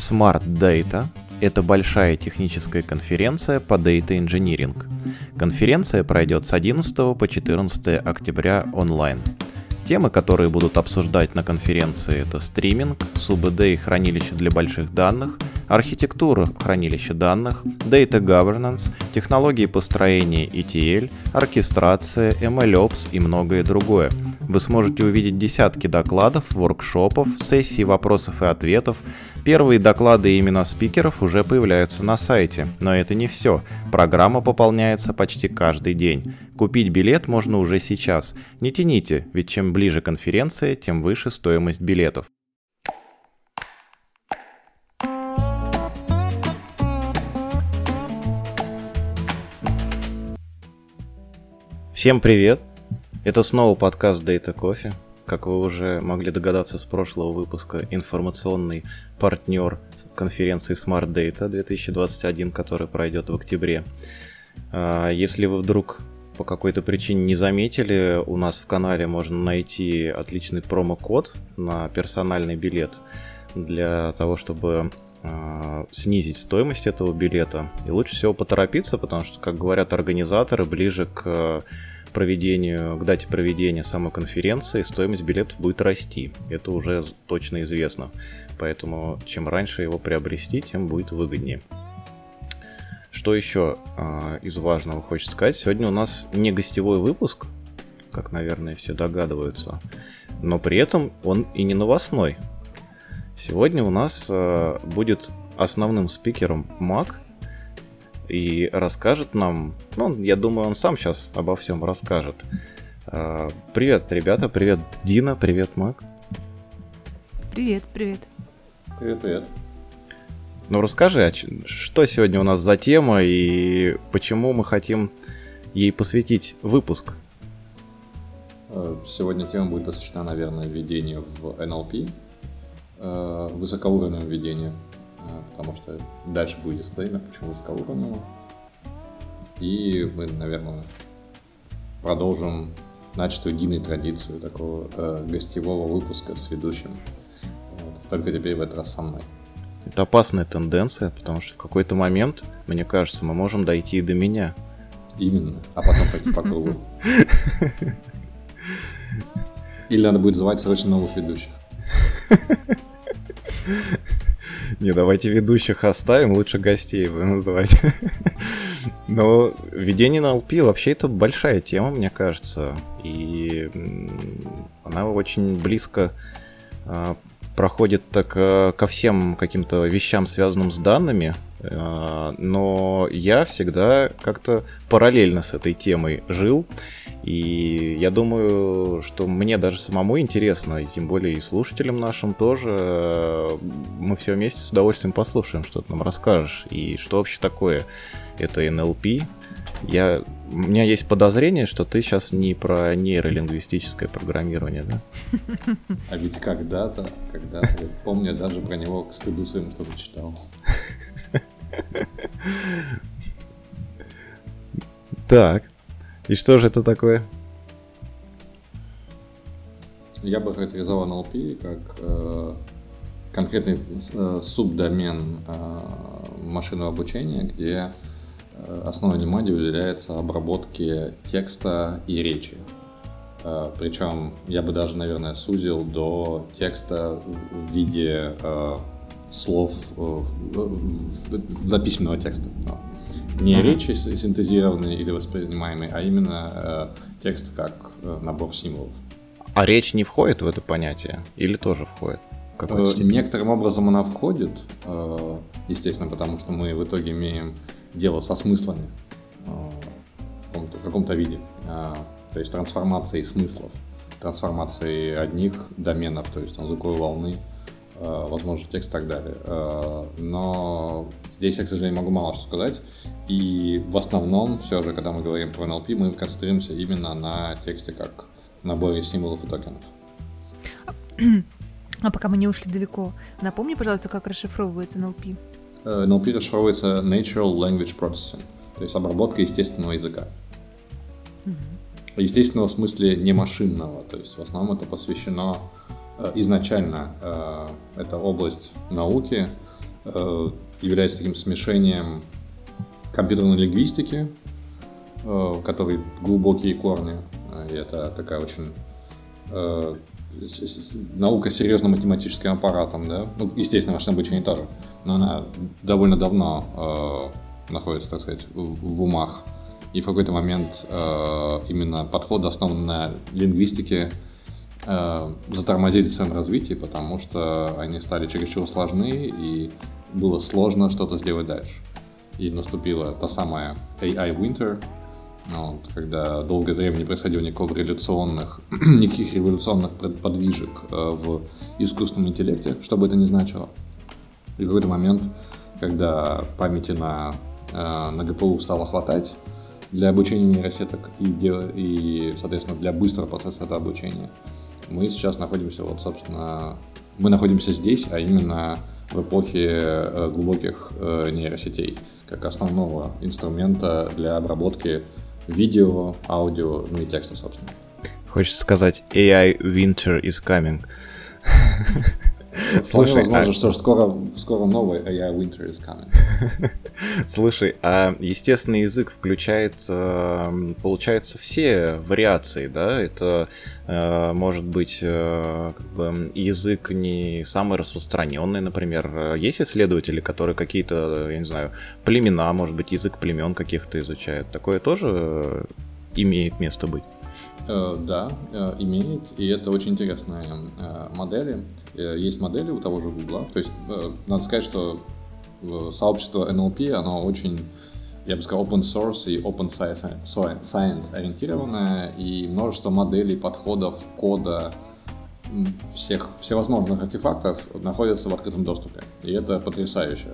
Smart Data – это большая техническая конференция по Data Engineering. Конференция пройдет с 11 по 14 октября онлайн. Темы, которые будут обсуждать на конференции, это стриминг, СУБД и хранилище для больших данных, архитектура хранилища данных, Data Governance, технологии построения ETL, оркестрация, MLOps и многое другое. Вы сможете увидеть десятки докладов, воркшопов, сессий вопросов и ответов. Первые доклады и имена спикеров уже появляются на сайте. Но это не все. Программа пополняется почти каждый день. Купить билет можно уже сейчас. Не тяните, ведь чем ближе конференция, тем выше стоимость билетов. Всем привет! Это снова подкаст Data Coffee. Как вы уже могли догадаться с прошлого выпуска, информационный партнер конференции Smart Data 2021, которая пройдет в октябре. Если вы вдруг по какой-то причине не заметили, у нас в канале можно найти отличный промокод на персональный билет для того, чтобы снизить стоимость этого билета. И лучше всего поторопиться, потому что, как говорят организаторы, ближе к дате проведения самой конференции стоимость билетов будет расти. Это уже точно известно. Поэтому чем раньше его приобрести, тем будет выгоднее. Что еще из важного хочется сказать? Сегодня у нас не гостевой выпуск, как, наверное, все догадываются, но при этом он и не новостной. Сегодня у нас будет основным спикером Мак. И расскажет нам, я думаю, он сам сейчас обо всем расскажет. Привет, ребята, привет, Дина, привет, Мак. Привет. Привет. Расскажи, что сегодня у нас за тема и почему мы хотим ей посвятить выпуск? Сегодня тема будет посвящена, наверное, введению в NLP, высокоуровневому введению. Потому что дальше будет дисклеймер, почему высокоуровневого. И мы, наверное, продолжим начатую Диной традицию такого гостевого выпуска с ведущим. Только теперь в этот раз со мной. Это опасная тенденция, потому что в какой-то момент, мне кажется, мы можем дойти и до меня. Именно, а потом пойти по кругу. Или надо будет звать срочно новых ведущих. Не, давайте ведущих оставим, лучше гостей будем называть. Но введение НЛП вообще это большая тема, мне кажется. И она очень близко проходит так ко всем каким-то вещам, связанным с данными. Но я всегда как-то параллельно с этой темой жил. И я думаю, что мне даже самому интересно, и тем более и слушателям нашим тоже. Мы все вместе с удовольствием послушаем, что ты нам расскажешь. И что вообще такое это NLP. У меня есть подозрение, что ты сейчас не про нейролингвистическое программирование, да? А ведь когда-то, помню, даже про него к стыду своему что-то читал. Так, и что же это такое? Я бы характеризовал NLP как конкретный субдомен машинного обучения, где основное внимание уделяется обработке текста и речи. Причем я бы даже, наверное, сузил до текста в виде слов до письменного текста. Не речи синтезированные или воспринимаемые, а именно текст как набор символов. А речь не входит в это понятие? Или тоже входит? Некоторым образом она входит, естественно, потому что мы в итоге имеем дело со смыслами в каком-то виде. То есть трансформацией смыслов, трансформацией одних доменов, то есть звуковой волны, возможно, текст и так далее. Но здесь я, к сожалению, могу мало что сказать. И в основном, все же, когда мы говорим про NLP, мы концентрируемся именно на тексте как наборе символов и токенов. А пока мы не ушли далеко, напомни, пожалуйста, как расшифровывается NLP. NLP расшифровывается Natural Language Processing, то есть обработка естественного языка. Естественного в смысле не машинного, то есть в основном это посвящено изначально, это область науки, является таким смешением компьютерной лингвистики, у которой глубокие корни, и это такая очень наука с серьезным математическим аппаратом, да? Ну, естественно, машинное обучение тоже, но она довольно давно находится, так сказать, в умах, и в какой-то момент именно подход, основанный на лингвистике, затормозили в своем развитии, потому что они стали чересчур сложны, и было сложно что-то сделать дальше. И наступила та самая AI Winter, вот, когда долгое время не происходило никаких революционных подвижек в искусственном интеллекте, что бы это ни значило. И в какой-то момент, когда памяти на ГПУ стало хватать для обучения нейросеток и, соответственно, для быстрого процесса этого обучения, мы сейчас находимся, вот, собственно, мы находимся здесь, а именно в эпохе глубоких нейросетей, как основного инструмента для обработки видео, аудио, ну и текста, собственно. Хочется сказать, AI Winter is coming. Слушай, возможно, что скоро новый AI Winter is coming. Слушай, а естественный язык включает, получается, все вариации, да? Это может быть язык не самый распространенный, например. Есть исследователи, которые какие-то, я не знаю, племена, может быть, язык племен каких-то изучают. Такое тоже имеет место быть? Да, имеет, и это очень интересные модели. Есть модели у того же Google, то есть надо сказать, что сообщество NLP, оно очень, я бы сказал, open source и open science ориентированное, и множество моделей, подходов, кода, всевозможных артефактов находятся в открытом доступе, и это потрясающе.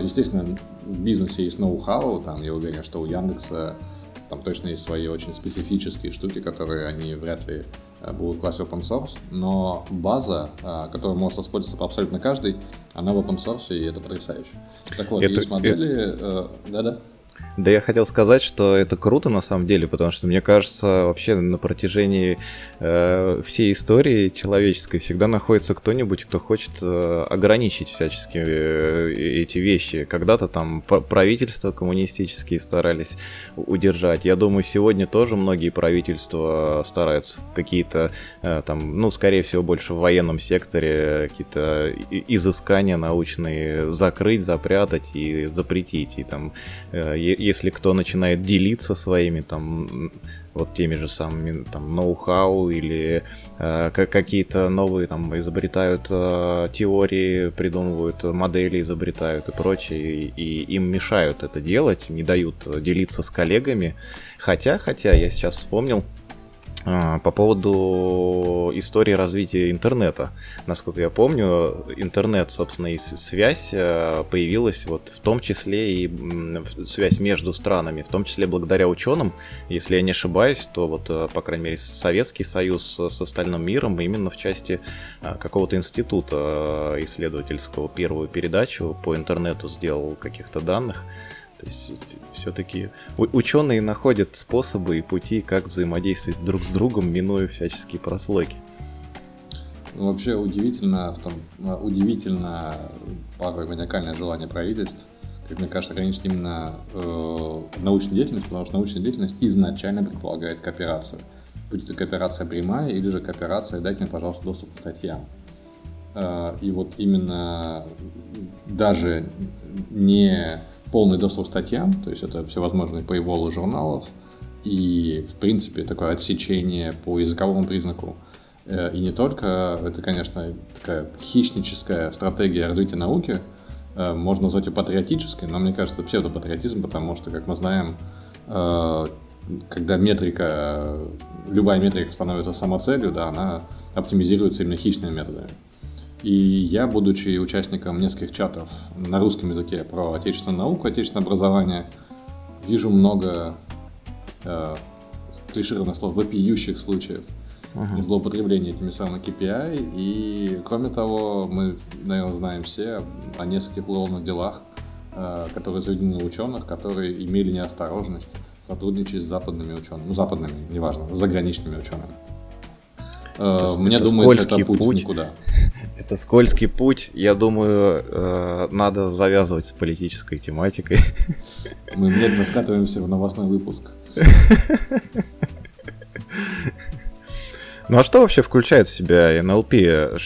Естественно, в бизнесе есть ноу-хау, там, я уверен, что у Яндекса там точно есть свои очень специфические штуки, которые они вряд ли будут класть в open source, но база, которая может использоваться абсолютно каждый, она в open source, и это потрясающе. Так вот, есть модели... Да-да. Да, я хотел сказать, что это круто на самом деле, потому что, мне кажется, вообще на протяжении всей истории человеческой всегда находится кто-нибудь, кто хочет ограничить всячески эти вещи. Когда-то там правительства коммунистические старались удержать. Я думаю, сегодня тоже многие правительства стараются какие-то там, ну, скорее всего, больше в военном секторе какие-то изыскания научные закрыть, запрятать и запретить. И там... Если кто начинает делиться своими там вот теми же самыми там ноу-хау или какие-то новые там изобретают теории, придумывают модели, изобретают и прочее, и им мешают это делать, не дают делиться с коллегами. Хотя я сейчас вспомнил по поводу истории развития интернета. Насколько я помню, интернет, собственно, и связь появилась вот в том числе и связь между странами, в том числе благодаря ученым. Если я не ошибаюсь, то вот, по крайней мере, Советский Союз с остальным миром именно в части какого-то института исследовательского первую передачу по интернету сделал каких-то данных. То есть все-таки ученые находят способы и пути, как взаимодействовать друг с другом, минуя всяческие прослойки. Вообще удивительно порой маниакальное желание правительств, как мне кажется, ограничить именно научную деятельность, потому что научная деятельность изначально предполагает кооперацию. Будь это кооперация прямая или же кооперация «дайте мне, пожалуйста, доступ к статьям». И вот именно даже не полный доступ к статьям, то есть это всевозможные пейволы журналов и, в принципе, такое отсечение по языковому признаку. И не только, это, конечно, такая хищническая стратегия развития науки, можно назвать ее патриотической, но, мне кажется, это псевдопатриотизм, потому что, как мы знаем, когда любая метрика становится самоцелью, да, она оптимизируется именно хищными методами. И я, будучи участником нескольких чатов на русском языке про отечественную науку, отечественное образование, вижу много клишированных слов, вопиющих случаев злоупотребления этими самыми KPI. И, кроме того, мы, наверное, знаем все о нескольких уголовных делах, которые заведены у ученых, которые имели неосторожность сотрудничать с западными учеными, заграничными учеными. Мне думается, это путь никуда. Это скользкий путь. Я думаю, надо завязывать с политической тематикой. Мы медленно скатываемся в новостной выпуск. Ну а что вообще включает в себя NLP?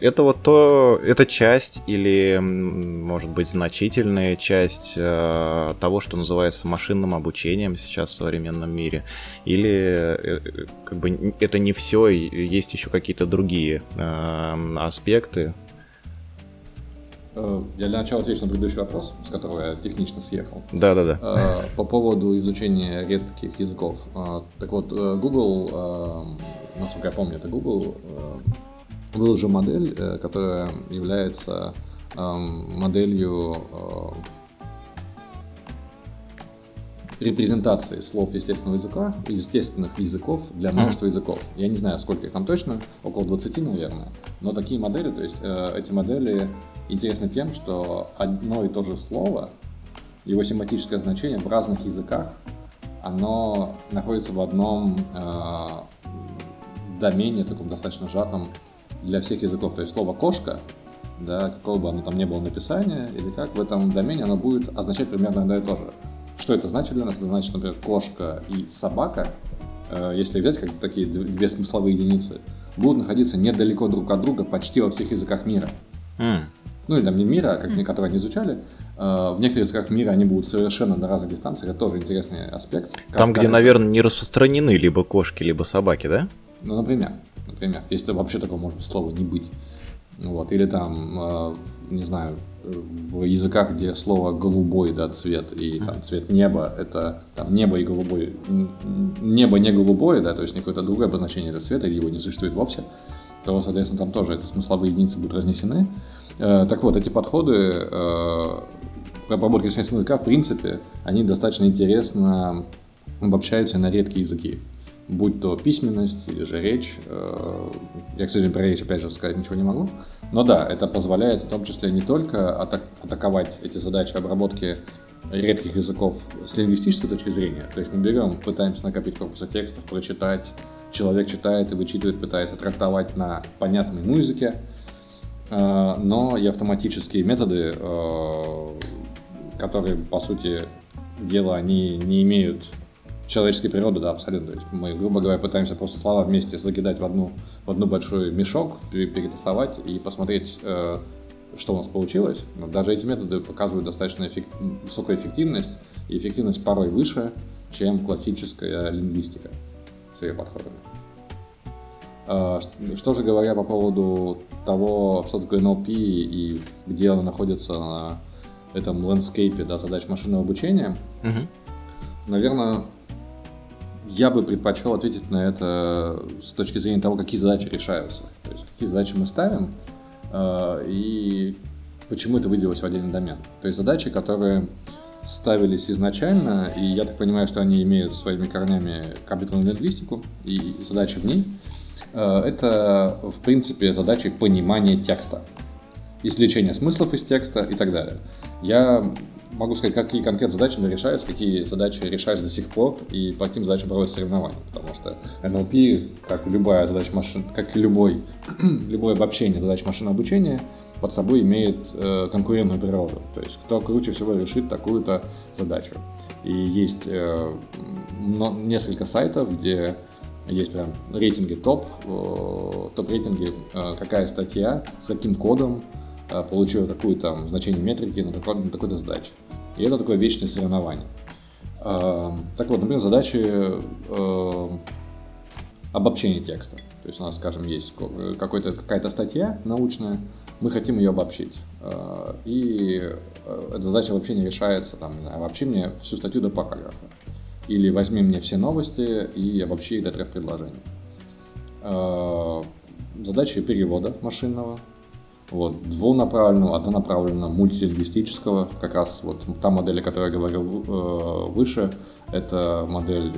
Это вот то, это часть или, может быть, значительная часть того, что называется машинным обучением сейчас в современном мире? Или как бы это не все, есть еще какие-то другие аспекты? Я для начала отвечу на предыдущий вопрос, с которого я технично съехал. Да. По поводу изучения редких языков. Так вот, Google, насколько я помню, это Google, выложил модель, которая является моделью репрезентации слов естественного языка, естественных языков для множества языков. Я не знаю, сколько их там точно, около 20, наверное. Но такие модели, то есть эти модели интересны тем, что одно и то же слово, его семантическое значение в разных языках, оно находится в одном домене, таком достаточно сжатом для всех языков. То есть слово «кошка», да, какого бы оно там ни было написания или как, в этом домене оно будет означать примерно одно и то же. Что это значит для нас? Это значит, например, кошка и собака, если взять как такие две смысловые единицы, будут находиться недалеко друг от друга почти во всех языках мира. Ну или там не мира, как которые они изучали. В некоторых языках мира они будут совершенно на разных дистанциях. Это тоже интересный аспект. Там, где, наверное, не распространены либо кошки, либо собаки, да? Ну, например, если вообще такого, может быть, слова не быть. Вот. Или там, не знаю, в языках, где слово «голубой», да, цвет, и там цвет неба, это там небо и голубой. Небо не голубое, да, то есть никакое-то другое обозначение этого цвета, или его не существует вовсе, то, соответственно, там тоже это смысловые единицы будут разнесены. Так вот, эти подходы к обработке естественного языка, в принципе, они достаточно интересно обобщаются на редкие языки. Будь то письменность или же речь. Я, к сожалению, про речь, опять же, сказать ничего не могу. Но да, это позволяет в том числе не только атаковать эти задачи обработки редких языков с лингвистической точки зрения. То есть мы берем, пытаемся накопить корпусы текстов, прочитать. Человек читает и вычитывает, пытается трактовать на понятном ему языке. Но и автоматические методы, которые, по сути дела, они не имеют человеческой природы, да, абсолютно. То есть мы, грубо говоря, пытаемся просто слова вместе закидать в одну большой мешок, перетасовать и посмотреть, что у нас получилось. Но даже эти методы показывают достаточно высокую эффективность, и эффективность порой выше, чем классическая лингвистика с ее подходами. Что же говоря по поводу того, что такое NLP и где оно находится на этом ландскейпе, да, задач машинного обучения, наверное, я бы предпочел ответить на это с точки зрения того, какие задачи решаются. То есть какие задачи мы ставим и почему это выделилось в отдельный домен. То есть задачи, которые ставились изначально, и я так понимаю, что они имеют своими корнями компьютерную лингвистику и задачи в ней, это, в принципе, задачи понимания текста, извлечения смыслов из текста и так далее. Я могу сказать, какие конкретные задачи решаются, какие задачи решаются до сих пор и по каким задачам проводятся соревнования, потому что NLP, как любая задача любое обобщение задач машинного обучения, под собой имеет конкурентную природу, то есть кто круче всего решит такую-то задачу. И есть несколько сайтов, где есть прям рейтинги топ-рейтинги, какая статья, с каким кодом получила какое-то значение метрики на такой-то задаче. И это такое вечное соревнование. Так вот, например, задачи обобщения текста. То есть у нас, скажем, есть какая-то статья научная, мы хотим ее обобщить. И эта задача обобщения решается, там, обобщи мне всю статью до параграфа. Или возьми мне все новости и обобщи их до 3 предложений. Задачи перевода машинного. Вот, двунаправленного, однонаправленного, мультилингвистического. Как раз вот та модель, о которой я говорил выше, это модель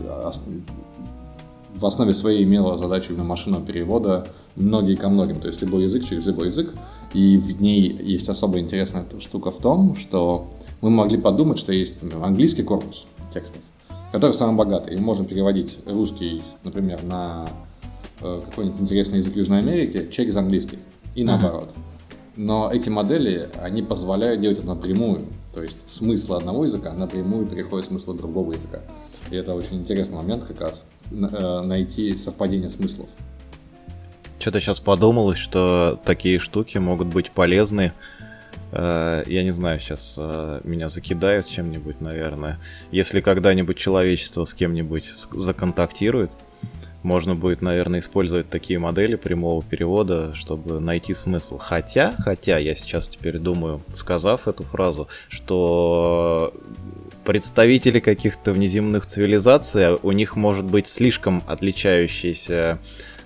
в основе своей имела задачу именно машинного перевода многие ко многим, то есть любой язык через любой язык. И в ней есть особо интересная штука в том, что мы могли подумать, что есть, например, английский корпус текстов, который самый богатый. И можно переводить русский, например, на какой-нибудь интересный язык Южной Америки через английский и наоборот. Но эти модели, они позволяют делать это напрямую. То есть смысл одного языка напрямую переходит в смысл другого языка. И это очень интересный момент как раз, найти совпадение смыслов. Что-то сейчас подумалось, что такие штуки могут быть полезны. Я не знаю, сейчас меня закидают чем-нибудь, наверное. Если когда-нибудь человечество с кем-нибудь законтактирует, можно будет, наверное, использовать такие модели прямого перевода, чтобы найти смысл. Хотя, я сейчас теперь думаю, сказав эту фразу, что представители каких-то внеземных цивилизаций, у них может быть слишком отличающиеся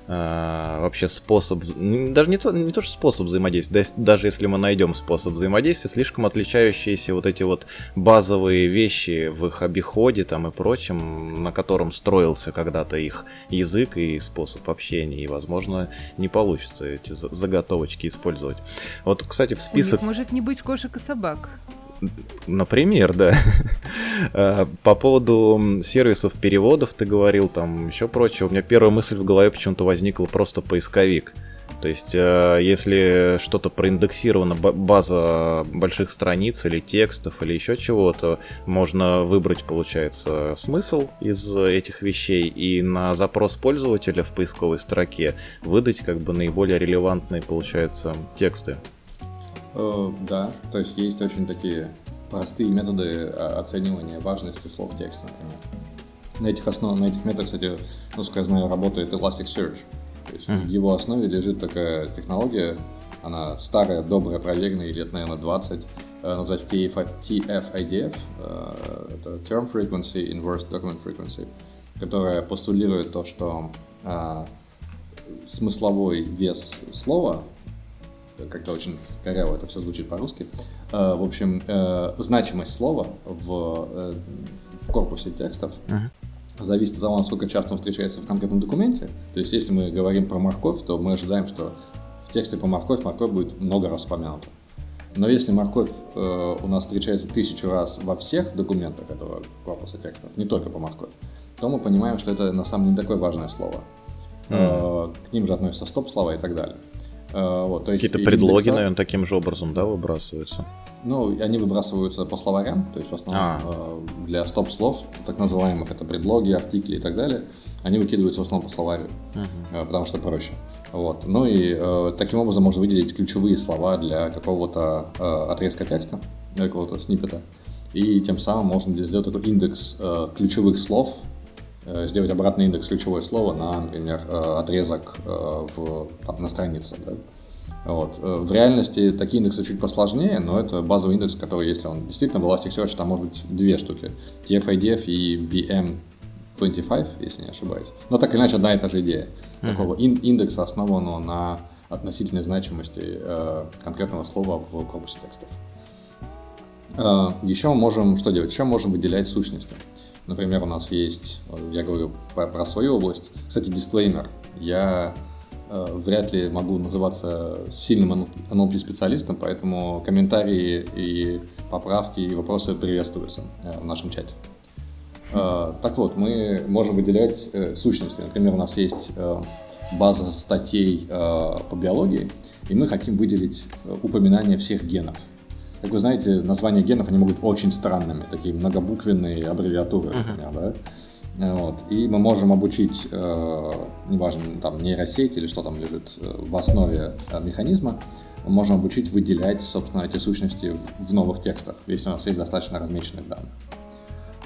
вообще способ, даже не то, что способ взаимодействия, даже если мы найдем способ взаимодействия, слишком отличающиеся вот эти вот базовые вещи в их обиходе там и прочем, на котором строился когда-то их язык и способ общения, и, возможно, не получится эти заготовочки использовать. Вот, кстати, в список... У них может не быть кошек и собак. Например, да. По поводу сервисов переводов ты говорил, там еще прочего. У меня первая мысль в голове почему-то возникла просто поисковик. То есть, если что-то проиндексировано, база больших страниц или текстов или еще чего-то, можно выбрать, получается, смысл из этих вещей и на запрос пользователя в поисковой строке выдать как бы наиболее релевантные, получается, тексты. Да, то есть есть очень такие простые методы оценивания важности слов в тексте, например. На этих методах, кстати, насколько я знаю, работает Elasticsearch. То есть в его основе лежит такая технология, она старая, добрая, проверенная, лет, наверное, 20, называется TF-IDF, это Term Frequency, Inverse Document Frequency, которая постулирует то, что смысловой вес слова, как-то очень коряво это все звучит по-русски. В общем, значимость слова в корпусе текстов зависит от того, насколько часто он встречается в конкретном документе. То есть, если мы говорим про морковь, то мы ожидаем, что в тексте про морковь будет много раз упомянута. Но если морковь у нас встречается 1000 раз во всех документах этого корпуса текстов, не только про морковь, то мы понимаем, что это на самом деле не такое важное слово. К ним же относятся стоп-слова и так далее. Вот, то есть какие-то предлоги, наверное, таким же образом, да, выбрасываются? Ну, они выбрасываются по словарям, то есть в основном для стоп-слов, так называемых, это предлоги, артикли и так далее, они выкидываются в основном по словарю, потому что проще. Вот. Ну и таким образом можно выделить ключевые слова для какого-то отрезка текста, для какого-то сниппета, и тем самым можно сделать такой индекс ключевых слов, сделать обратный индекс ключевое слово на, например, отрезок на странице. Да? Вот. В реальности такие индексы чуть посложнее, но это базовый индекс, который, если он действительно в Elasticsearch, там может быть две штуки. TF-IDF и BM25, если не ошибаюсь. Но так или иначе одна и та же идея. Такого индекса, основанного на относительной значимости конкретного слова в корпусе текстов. Еще можем что делать? Еще можем выделять сущности. Например, у нас есть, я говорю про свою область, кстати, дисклеймер, я вряд ли могу называться сильным NLP-специалистом, поэтому комментарии и поправки, и вопросы приветствуются в нашем чате. Так вот, мы можем выделять сущности, например, у нас есть база статей по биологии, и мы хотим выделить упоминание всех генов. Как вы знаете, названия генов, они могут быть очень странными, такие многобуквенные аббревиатуры, например, да? Вот. И мы можем обучить, неважно, там, нейросеть или что там лежит в основе механизма, мы можем обучить выделять, собственно, эти сущности в новых текстах, если у нас есть достаточно размеченных данных.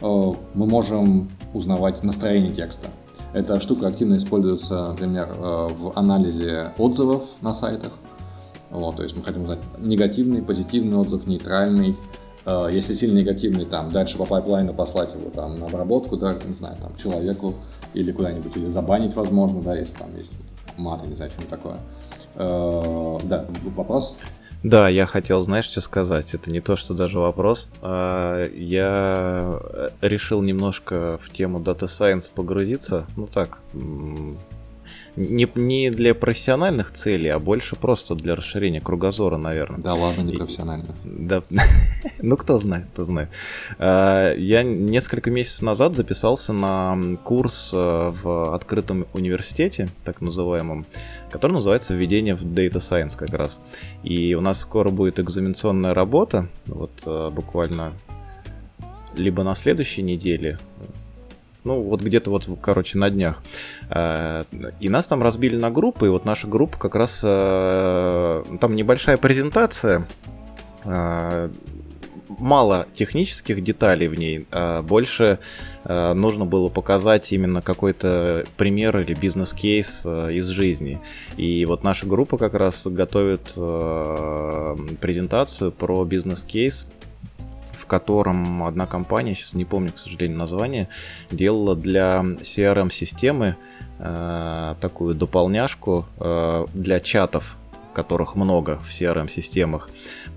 Мы можем узнавать настроение текста. Эта штука активно используется, например, в анализе отзывов на сайтах. Вот, то есть мы хотим узнать негативный, позитивный отзыв, нейтральный. Если сильно негативный, там, дальше по пайплайну послать его там, на обработку, да, не знаю, там, человеку или куда-нибудь, или забанить, возможно, да, если там есть мат, или не знаю, что-нибудь такое. Да, вопрос? Да, я хотел, знаешь, что сказать. Это не то, что даже вопрос. Я решил немножко в тему Data Science погрузиться. Ну так... Не для профессиональных целей, а больше просто для расширения кругозора, наверное. Да ладно, не профессионально. Да. Ну, кто знает, кто знает. Я несколько месяцев назад записался на курс в открытом университете, так называемом, который называется «Введение в Data Science» как раз. И у нас скоро будет экзаменационная работа, вот буквально либо на следующей неделе, ну, вот где-то вот, короче, на днях. И нас там разбили на группы, и вот наша группа как раз... Там небольшая презентация, мало технических деталей в ней, больше нужно было показать именно какой-то пример или бизнес-кейс из жизни. И вот наша группа как раз готовит презентацию про бизнес-кейс, в котором одна компания, сейчас не помню, к сожалению, название, делала для CRM-системы такую дополняшку для чатов, которых много в CRM-системах,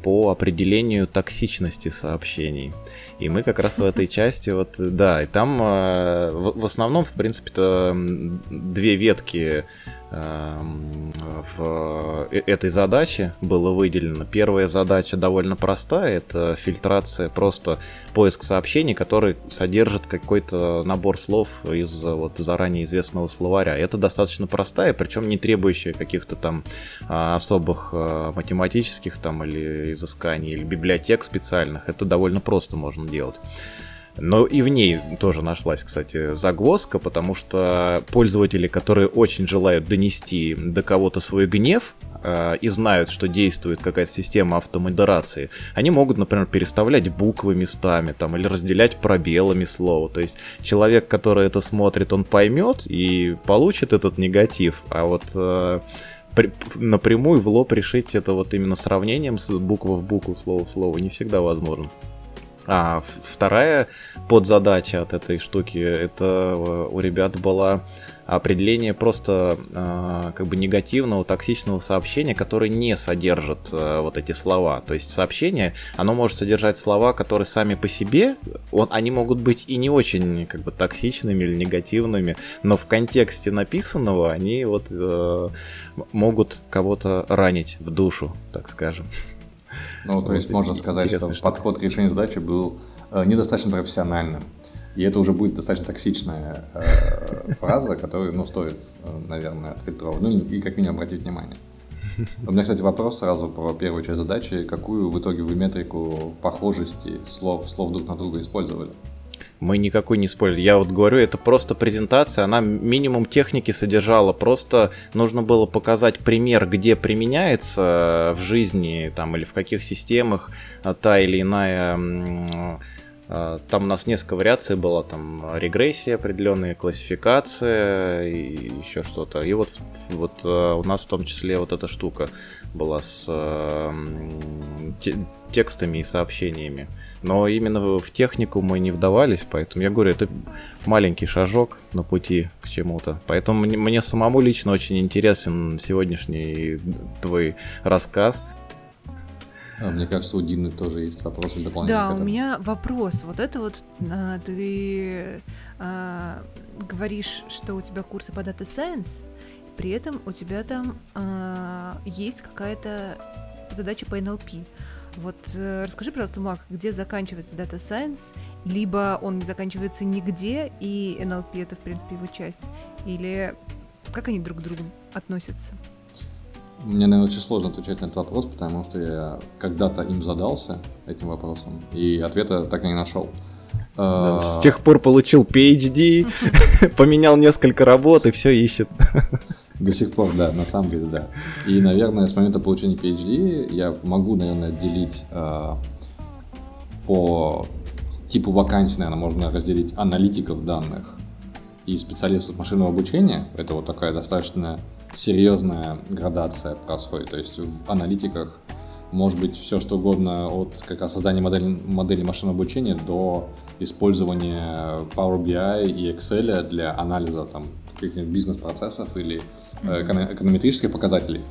по определению токсичности сообщений. И мы как раз в этой части, вот, да, и там в основном, в принципе-то, две ветки в этой задаче было выделено. Первая задача довольно простая, это фильтрация, просто поиск сообщений, которые содержат какой-то набор слов из вот заранее известного словаря. Это достаточно простая, причем не требующая каких-то там особых математических там или изысканий, или библиотек специальных. Это довольно просто можно делать. Но и в ней тоже нашлась, кстати, загвоздка, потому что пользователи, которые очень желают донести до кого-то свой гнев и знают, что действует какая-то система автомодерации, они могут, например, переставлять буквы местами там, или разделять пробелами слово. То есть человек, который это смотрит, он поймет и получит этот негатив, а вот... напрямую в лоб решить это вот именно сравнением с буквы в букву, слово в слово не всегда возможно. А вторая подзадача от этой штуки, это у ребят была определение просто как бы негативного, токсичного сообщения, которое не содержит вот эти слова. То есть сообщение, оно может содержать слова, которые сами по себе, они могут быть и не очень как бы токсичными или негативными, но в контексте написанного они вот могут кого-то ранить в душу, так скажем. Ну, то есть можно сказать, что подход к решению задачи был недостаточно профессиональным. И это уже будет достаточно токсичная фраза, которую, ну, стоит, наверное, отфильтровать. Ну, и как минимум обратить внимание. У меня, кстати, вопрос сразу про первую часть задачи. Какую в итоге вы метрику похожести слов друг на друга использовали? Мы никакой не использовали. Я вот говорю, это просто презентация, она минимум техники содержала, просто нужно было показать пример, где применяется в жизни там, или в каких системах та или иная... Там у нас несколько вариаций было, там регрессия определенная, классификация и еще что-то. И вот у нас в том числе вот эта штука была с текстами и сообщениями. Но именно в технику мы не вдавались, поэтому я говорю, это маленький шажок на пути к чему-то. Поэтому мне самому лично очень интересен сегодняшний твой рассказ. Мне кажется, у Дины тоже есть вопросы дополнительные. Да, у меня вопрос. Вот это вот ты говоришь, что у тебя курсы по Data Science, при этом у тебя там есть какая-то задача по NLP. Вот расскажи, пожалуйста, Мак, где заканчивается Data Science, либо он не заканчивается нигде, и NLP — это, в принципе, его часть, или как они друг к другу относятся? Мне, наверное, очень сложно отвечать на этот вопрос, потому что я когда-то им задался, этим вопросом, и ответа так и не нашел. С тех пор получил PhD, поменял несколько работ и все ищет. До сих пор, да, на самом деле, да. И, наверное, с момента получения PhD я могу, наверное, отделить по типу вакансий, наверное, можно разделить аналитиков данных и специалистов машинного обучения. Это вот такая достаточно серьезная градация происходит. То есть в аналитиках может быть все что угодно, от как раз создания модели машинного обучения до использования Power BI и Excel для анализа там каких-нибудь бизнес-процессов или эконометрических показателей.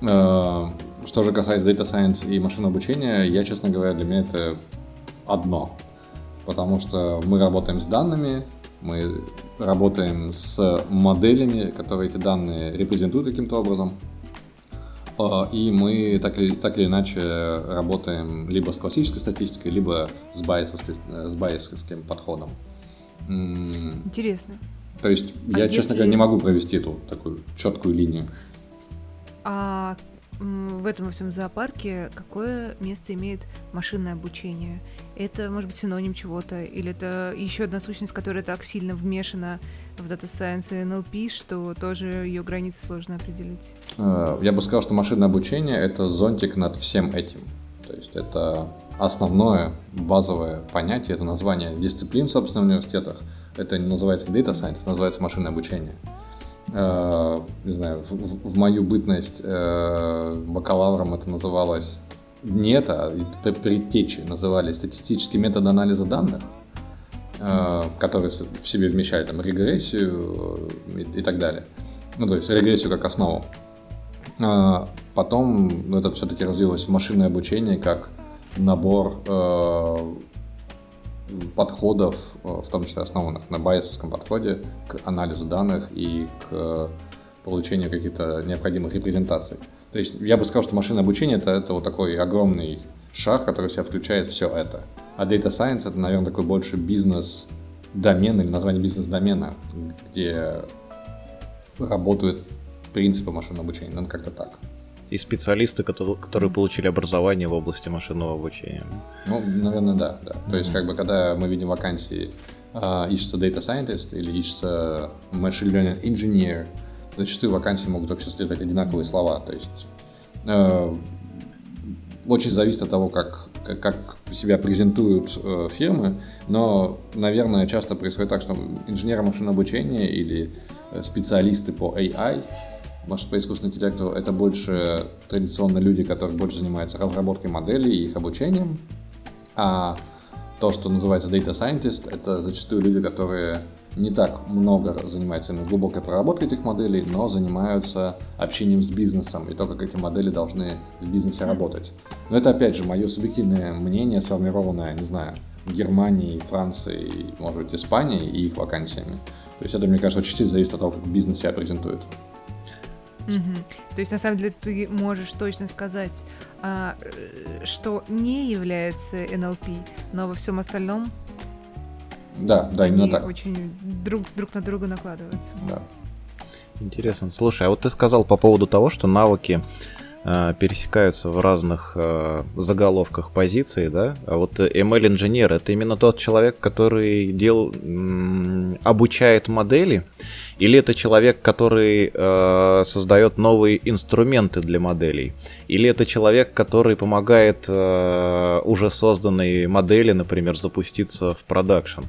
Что же касается Data Science и машинного обучения, я, честно говоря, для меня это одно. Потому что мы работаем с данными, мы работаем с моделями, которые эти данные репрезентуют каким-то образом. И мы так или иначе работаем либо с классической статистикой, либо с байесовским подходом. Интересно. То есть я, честно говоря, не могу провести эту такую четкую линию. А в этом во всем зоопарке какое место имеет машинное обучение? Это, может быть, синоним чего-то? Или это еще одна сущность, которая так сильно вмешана в Data Science и NLP, что тоже ее границы сложно определить? Я бы сказал, что машинное обучение — это зонтик над всем этим. То есть это основное базовое понятие, это название дисциплин, собственно, в университетах. Это не называется Data Science, это называется машинное обучение. Не знаю, в мою бытность бакалавром это называлось не это, а предтечи называли статистические методы анализа данных, которые в себе вмещают там, регрессию и так далее. Ну, то есть регрессию как основу. Потом это все-таки развилось в машинное обучение как набор подходов, в том числе основанных на байесовском подходе к анализу данных и к получению каких-то необходимых репрезентаций. То есть я бы сказал, что машинное обучение — это вот такой огромный шаг, который в себя включает все это. А Data Science — это, наверное, такой больше бизнес-домен или название бизнес-домена, где работают принципы машинного обучения, наверное, как-то так. И специалисты, которые получили образование в области машинного обучения. Ну, наверное, да. То есть, когда мы видим вакансии, ищется Data Scientist или ищется Machine Learning Engineer, зачастую вакансии могут вообще следовать одинаковые слова. То есть, очень зависит от того, как себя презентуют фирмы, но, наверное, часто происходит так, что инженеры машинного обучения или специалисты по AI, по искусственному интеллекту, это больше традиционно люди, которые больше занимаются разработкой моделей и их обучением. А то, что называется Data Scientist, это зачастую люди, которые не так много занимаются именно глубокой проработкой этих моделей, но занимаются общением с бизнесом и то, как эти модели должны в бизнесе работать. Но это, опять же, мое субъективное мнение, сформированное, не знаю, Германией, Францией, может быть, Испанией и их вакансиями. То есть это, мне кажется, очень сильно зависит от того, как бизнес себя презентует. Угу. То есть, на самом деле, ты можешь точно сказать, что не является НЛП, но во всем остальном да, они именно так. Очень друг на друга накладываются. Да. Интересно. Слушай, а вот ты сказал по поводу того, что навыки пересекаются в разных заголовках позиций, да? А вот ML-инженер — это именно тот человек, который обучает модели, или это человек, который создает новые инструменты для моделей? Или это человек, который помогает уже созданной модели, например, запуститься в продакшн?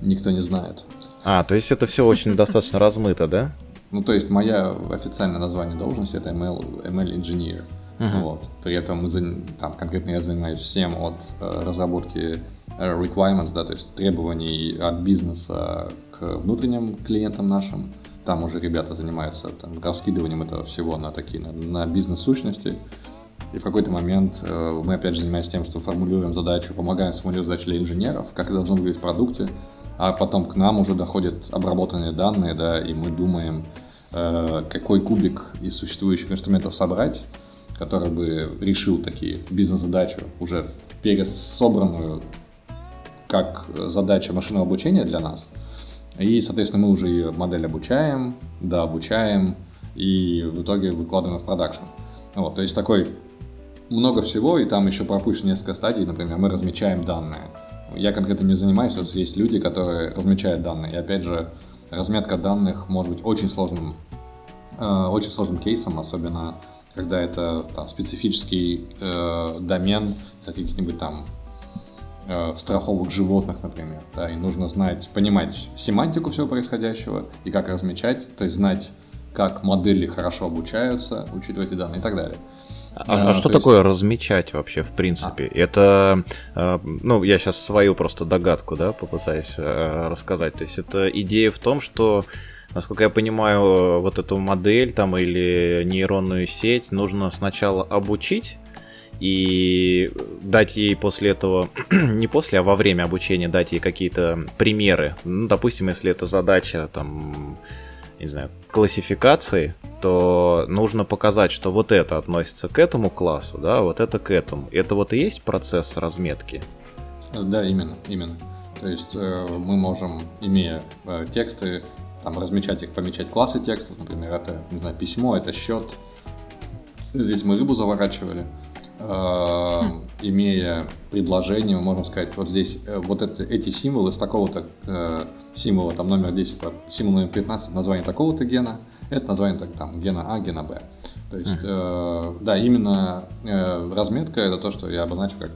Никто не знает. То есть это все очень достаточно размыто, да? Ну, то есть моя официальное название должности — это ML-инженер. Вот. При этом конкретно я занимаюсь всем от разработки requirements, да, то есть требований от бизнеса к внутренним клиентам нашим. Там уже ребята занимаются раскидыванием этого всего на бизнес-сущности. И в какой-то момент мы опять же занимаемся тем, что формулируем задачу, помогаем сформулировать задачу для инженеров, как это должно выглядеть в продукте. А потом к нам уже доходят обработанные данные, да, и мы думаем, какой кубик из существующих инструментов собрать, который бы решил такие бизнес-задачу, уже пересобранную как задача машинного обучения для нас. И, соответственно, мы уже ее модель обучаем, дообучаем и в итоге выкладываем в продакшн. Вот, то есть такой много всего, и там еще пропущено несколько стадий. Например, мы размечаем данные. Я конкретно не занимаюсь, вот есть люди, которые размечают данные. И опять же, разметка данных может быть очень сложным кейсом, особенно когда это специфический домен каких-нибудь страховых животных, например. Да, и нужно понимать семантику всего происходящего и как размечать, то есть знать, как модели хорошо обучаются, учитывать эти данные и так далее. А что такое размечать вообще, в принципе? Это, я сейчас свою просто догадку, да, попытаюсь рассказать. То есть это идея в том, что, насколько я понимаю, вот эту модель или нейронную сеть нужно сначала обучить, и дать ей после этого, не после, а во время обучения дать ей какие-то примеры. Ну, допустим, если это задача, там, не знаю, классификации, то нужно показать, что вот это относится к этому классу, да, вот это к этому. Это вот и есть процесс разметки? Да, именно. То есть мы можем, имея тексты, там, размечать их, помечать классы текстов, например, это, не знаю, письмо, это счет. Здесь мы рыбу заворачивали. Имея предложение, мы можем сказать, вот здесь вот эти символы с такого-то символа, там номер 10, символ номер 15, название такого-то гена, это название там, гена А, гена Б. То есть, да, именно разметка — это то, что я обозначил как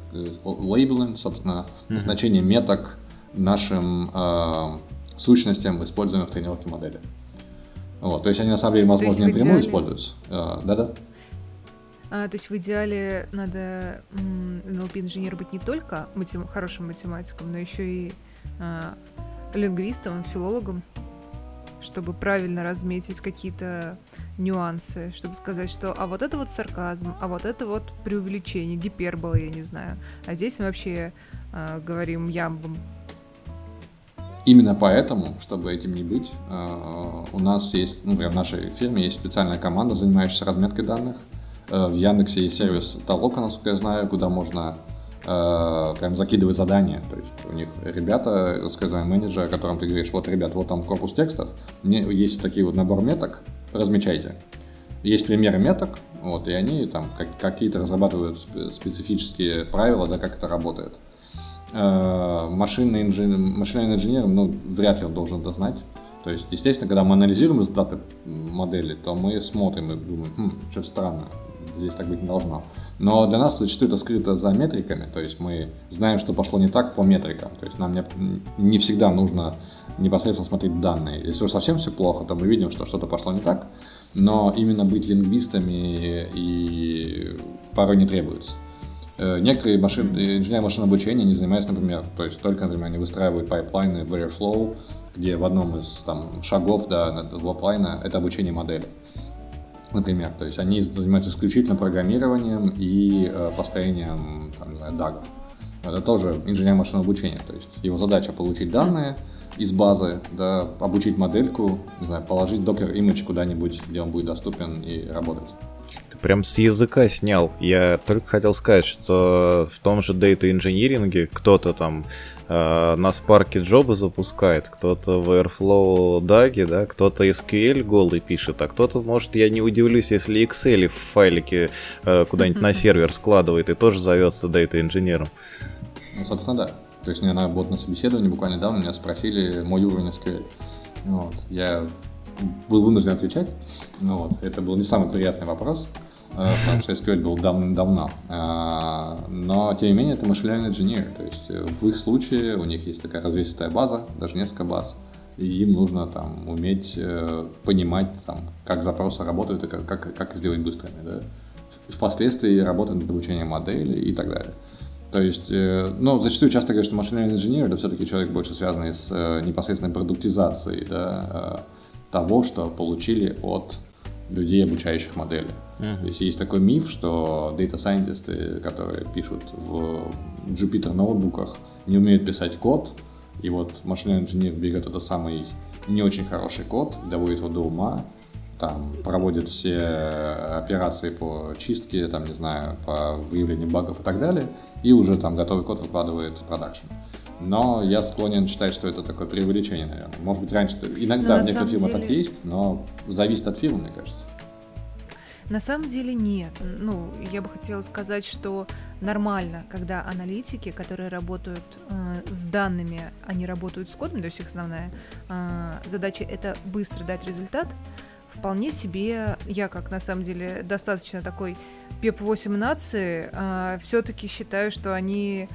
лейблинг, собственно, значение меток нашим сущностям, используемым в тренировке модели. Вот, то есть они на самом деле, возможно, не прямую используются. Да-да. То есть в идеале надо NLP-инженер быть не только хорошим математиком, но еще и лингвистом, филологом, чтобы правильно разметить какие-то нюансы, чтобы сказать, что а вот это вот сарказм, а вот это вот преувеличение, гипербола, я не знаю. А здесь мы вообще говорим ямбом. Именно поэтому, чтобы этим не быть, у нас есть, ну, прям в нашей фирме есть специальная команда, занимающаяся разметкой данных. В Яндексе есть сервис Toloka, насколько я знаю, куда можно прям закидывать задания. То есть у них ребята, сказали, менеджер, которым ты говоришь, вот, ребят, вот там корпус текстов, есть вот такие вот набор меток, размечайте. Есть примеры меток, вот, и они там какие-то разрабатывают специфические правила, да, как это работает. Машинный инженер, ну, вряд ли он должен это знать. То есть, естественно, когда мы анализируем результаты модели, то мы смотрим и думаем, что-то странно. Здесь так быть не должно. Но для нас зачастую это скрыто за метриками, то есть мы знаем, что пошло не так по метрикам. То есть нам не всегда нужно непосредственно смотреть данные. Если уж совсем все плохо, то мы видим, что что-то пошло не так. Но именно быть лингвистами и порой не требуется. Некоторые инженеры машинного обучения не занимаются, например, то есть только, например, они выстраивают пайплайны в Airflow, где в одном из там, шагов до пайплайна это обучение модели. Например, то есть они занимаются исключительно программированием и построением DAG. Это тоже инженер машинного обучения. То есть его задача получить данные из базы, да, обучить модельку, не знаю, положить Docker image куда-нибудь, где он будет доступен и работать. Ты прям с языка снял. Я только хотел сказать, что в том же Data Engineering кто-то там на Spark джобы запускает, кто-то в Airflow DAG, да, кто-то SQL голый пишет, а кто-то, может, я не удивлюсь, если Excel в файлике куда-нибудь на сервер складывает и тоже зовется дата-инженером. Ну, собственно, да. То есть, у меня на собеседовании буквально недавно меня спросили мой уровень SQL. Вот. Я был вынужден отвечать. Ну, вот. Это был не самый приятный вопрос, потому что SQL был давным-давно. Но, тем не менее, это машинный инженер. То есть, в их случае у них есть такая развесистая база, даже несколько баз, и им нужно там уметь понимать, там, как запросы работают и как сделать быстрыми. Да? Впоследствии работать над обучением модели и так далее. То есть, ну, зачастую часто говорят, что машинный инженер — это все-таки человек, больше связанный с непосредственной продуктизацией, да, того, что получили от людей, обучающих модели. То есть есть такой миф, что дата-сайентисты, которые пишут в Jupyter ноутбуках, не умеют писать код, и вот машинный инженер берет этот самый не очень хороший код, доводит его до ума, там, проводит все операции по чистке, там, не знаю, по выявлению багов и так далее, и уже там готовый код выкладывает в продакшн. Но я склонен считать, что это такое преувеличение, наверное. Может быть, раньше... Иногда в некоторых фирмах так есть, но зависит от фирмы, мне кажется. На самом деле нет. Ну, я бы хотела сказать, что нормально, когда аналитики, которые работают с данными, они работают с кодом, то есть их основная задача — это быстро дать результат. Вполне себе, я как на самом деле достаточно такой ПЕП-8 нации, все-таки считаю, что они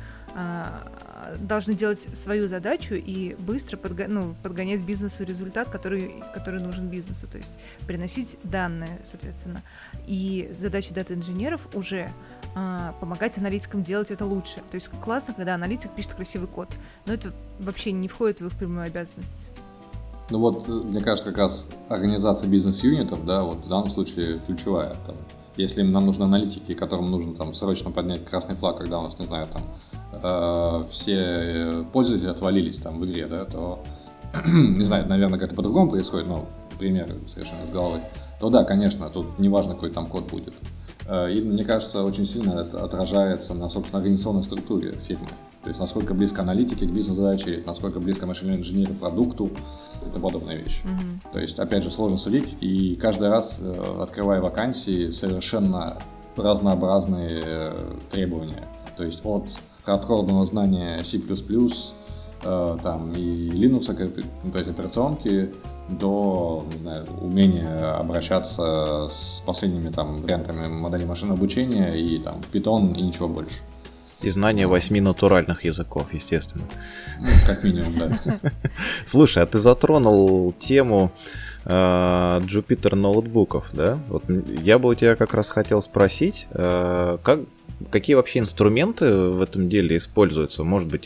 должны делать свою задачу и быстро подгонять бизнесу результат, который нужен бизнесу, то есть приносить данные, соответственно. И задача дата-инженеров уже помогать аналитикам делать это лучше. То есть классно, когда аналитик пишет красивый код, но это вообще не входит в их прямую обязанность. Ну вот, мне кажется, как раз организация бизнес-юнитов, да, вот в данном случае ключевая. Там, Если нам нужны аналитики, которым нужно там срочно поднять красный флаг, когда у нас, не знаю, там все пользователи отвалились там в игре, да, то, не знаю, наверное, как-то по-другому происходит, но пример совершенно из головы, то да, конечно, тут неважно, какой там код будет. И, мне кажется, очень сильно это отражается на, собственно, организационной структуре фирмы. То есть, насколько близко аналитики к бизнес-задаче, насколько близко машинному инженеру, продукту и тому подобные вещи. Mm-hmm. То есть, опять же, сложно судить, и каждый раз, открывая вакансии, совершенно разнообразные требования. То есть, от хардкорного знания C++, там, и Linux, то есть операционки, до, не знаю, умения обращаться с последними там вариантами моделей машинного обучения и там Python и ничего больше. И знание 8 натуральных языков, естественно. Ну, как минимум, да. Слушай, а ты затронул тему Jupyter ноутбуков, да? Вот я бы у тебя как раз хотел спросить, какие вообще инструменты в этом деле используются? Может быть,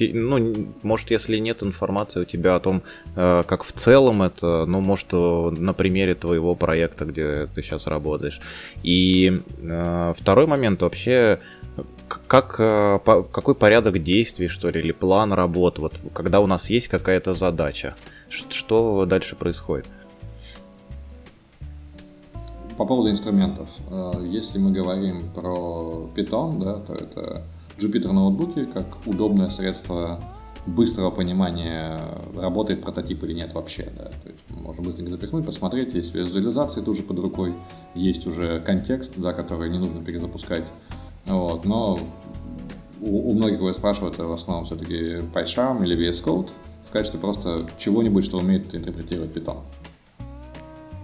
может, если нет информации у тебя о том, как в целом это, может, на примере твоего проекта, где ты сейчас работаешь. И второй момент вообще, какой порядок действий, что ли, или план работ, вот, когда у нас есть какая-то задача, что дальше происходит? По поводу инструментов, если мы говорим про Python, да, то это Jupyter ноутбуки как удобное средство быстрого понимания, работает прототип или нет вообще. Да. То есть можно быстренько запихнуть, посмотреть, есть визуализации тут же под рукой, есть уже контекст, да, который не нужно перезапускать. Вот. Но у многих, кого я спрашиваю, это в основном все-таки PyCharm или VS Code в качестве просто чего-нибудь, что умеет интерпретировать Python.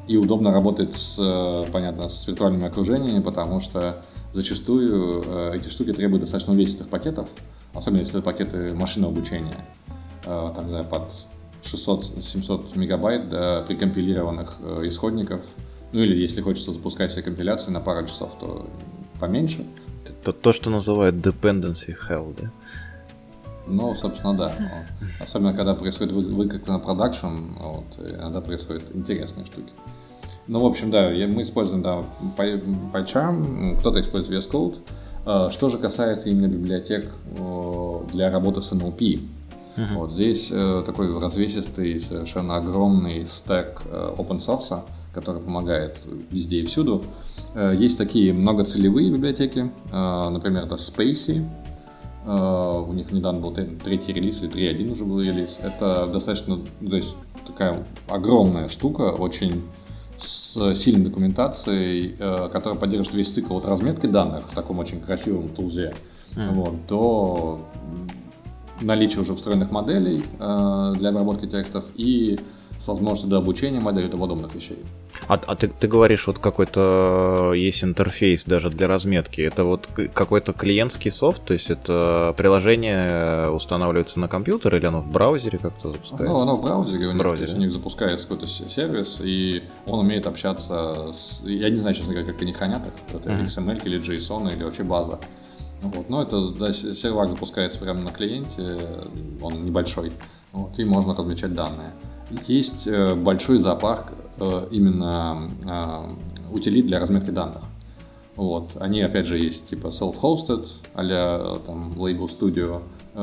И удобно работать, понятно, с виртуальными окружениями, потому что зачастую эти штуки требуют достаточно увесистых пакетов, особенно если это пакеты машинного обучения, там, не знаю, под 600-700 мегабайт, да, прикомпилированных исходников, ну или если хочется запускать все компиляции на пару часов, то поменьше. Это то, что называют dependency hell, да? Ну, собственно, да. Особенно, когда происходит выкат на продакшн, вот, иногда происходят интересные штуки. Ну, в общем, да, мы используем, да, PyCharm, кто-то использует VS Code. Что же касается именно библиотек для работы с NLP, uh-huh. Вот здесь такой развесистый, совершенно огромный стэк open source, который помогает везде и всюду. Есть такие многоцелевые библиотеки, например, это Spacy. У них недавно был третий релиз, или 3.1 уже был релиз. Это достаточно, то есть, такая огромная штука, очень с сильной документацией, которая поддерживает весь цикл от разметки данных в таком очень красивом тулзе, вот, до наличия уже встроенных моделей для обработки текстов и с возможностью до обучения модели и подобных вещей. А ты говоришь, вот какой-то есть интерфейс даже для разметки. Это вот какой-то клиентский софт, то есть это приложение устанавливается на компьютер или оно в браузере как-то запускается? Ну, оно в браузере, то есть у них запускается какой-то сервис, и он умеет общаться с... Я не знаю, честно говоря, как они хранят их, это XML или JSON или вообще база. Вот. Но это, да, сервак запускается прямо на клиенте, он небольшой, вот, и можно размечать данные. Есть большой зоопарк именно утилит для разметки данных. Вот. Они, опять же, есть типа self-hosted, а-ля там, Label Studio.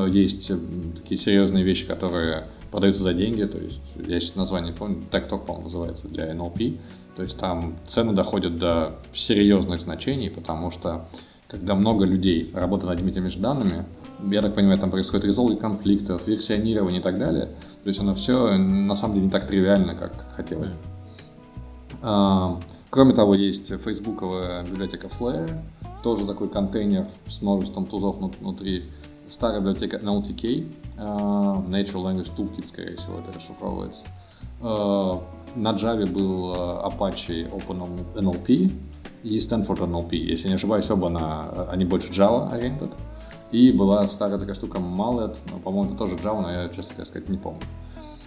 Есть такие серьезные вещи, которые продаются за деньги. То есть, я сейчас название помню, TikTok, по-моему, называется, для NLP. То есть там цены доходят до серьезных значений, потому что когда много людей работают над этими же данными, я так понимаю, там происходит резолвы конфликтов, версионирование и так далее. То есть оно все на самом деле не так тривиально, как хотелось. Кроме того, есть фейсбуковая библиотека Flair, тоже такой контейнер с множеством тузов внутри. Старая библиотека NLTK, Natural Language Toolkit, скорее всего, это расшифровывается. На Java был Apache OpenNLP и Stanford NLP. Если не ошибаюсь, оба они больше Java oriented. И была старая такая штука mallet, но, по-моему, это тоже Java, но я, честно сказать, не помню.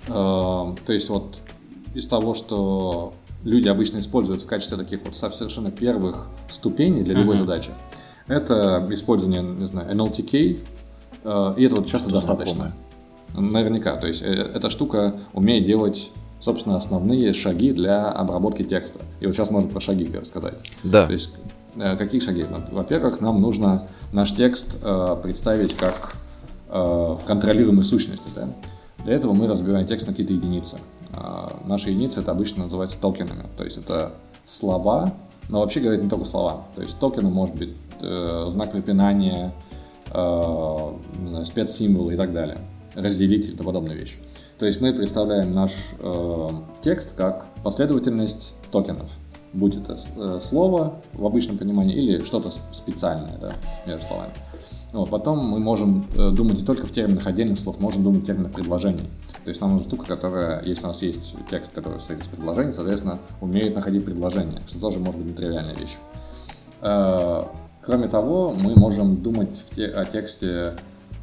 То есть вот из того, что люди обычно используют в качестве таких вот совершенно первых ступеней для любой задачи, это использование, не знаю, NLTK, и этого часто достаточно. Наверняка. То есть эта штука умеет делать, собственно, основные шаги для обработки текста. И вот сейчас можно про шаги рассказать. Да. То есть, Какие шаги? Во-первых, нам нужно наш текст представить как контролируемые сущности. Да? Для этого мы разбиваем текст на какие-то единицы. Наши единицы это обычно называются токенами, то есть это слова, но вообще говорят не только слова. То есть токены может быть знак препинания, спецсимволы и так далее, разделитель и подобные вещи. То есть мы представляем наш текст как последовательность токенов, будь это слово в обычном понимании или что-то специальное, да, между словами. Вот, потом мы можем думать не только в терминах отдельных слов, можем думать в терминах предложений. То есть нам нужна штука, которая, если у нас есть текст, который состоит из предложений, соответственно, умеет находить предложения, что тоже может быть нетривиальная вещь. Кроме того, мы можем думать о тексте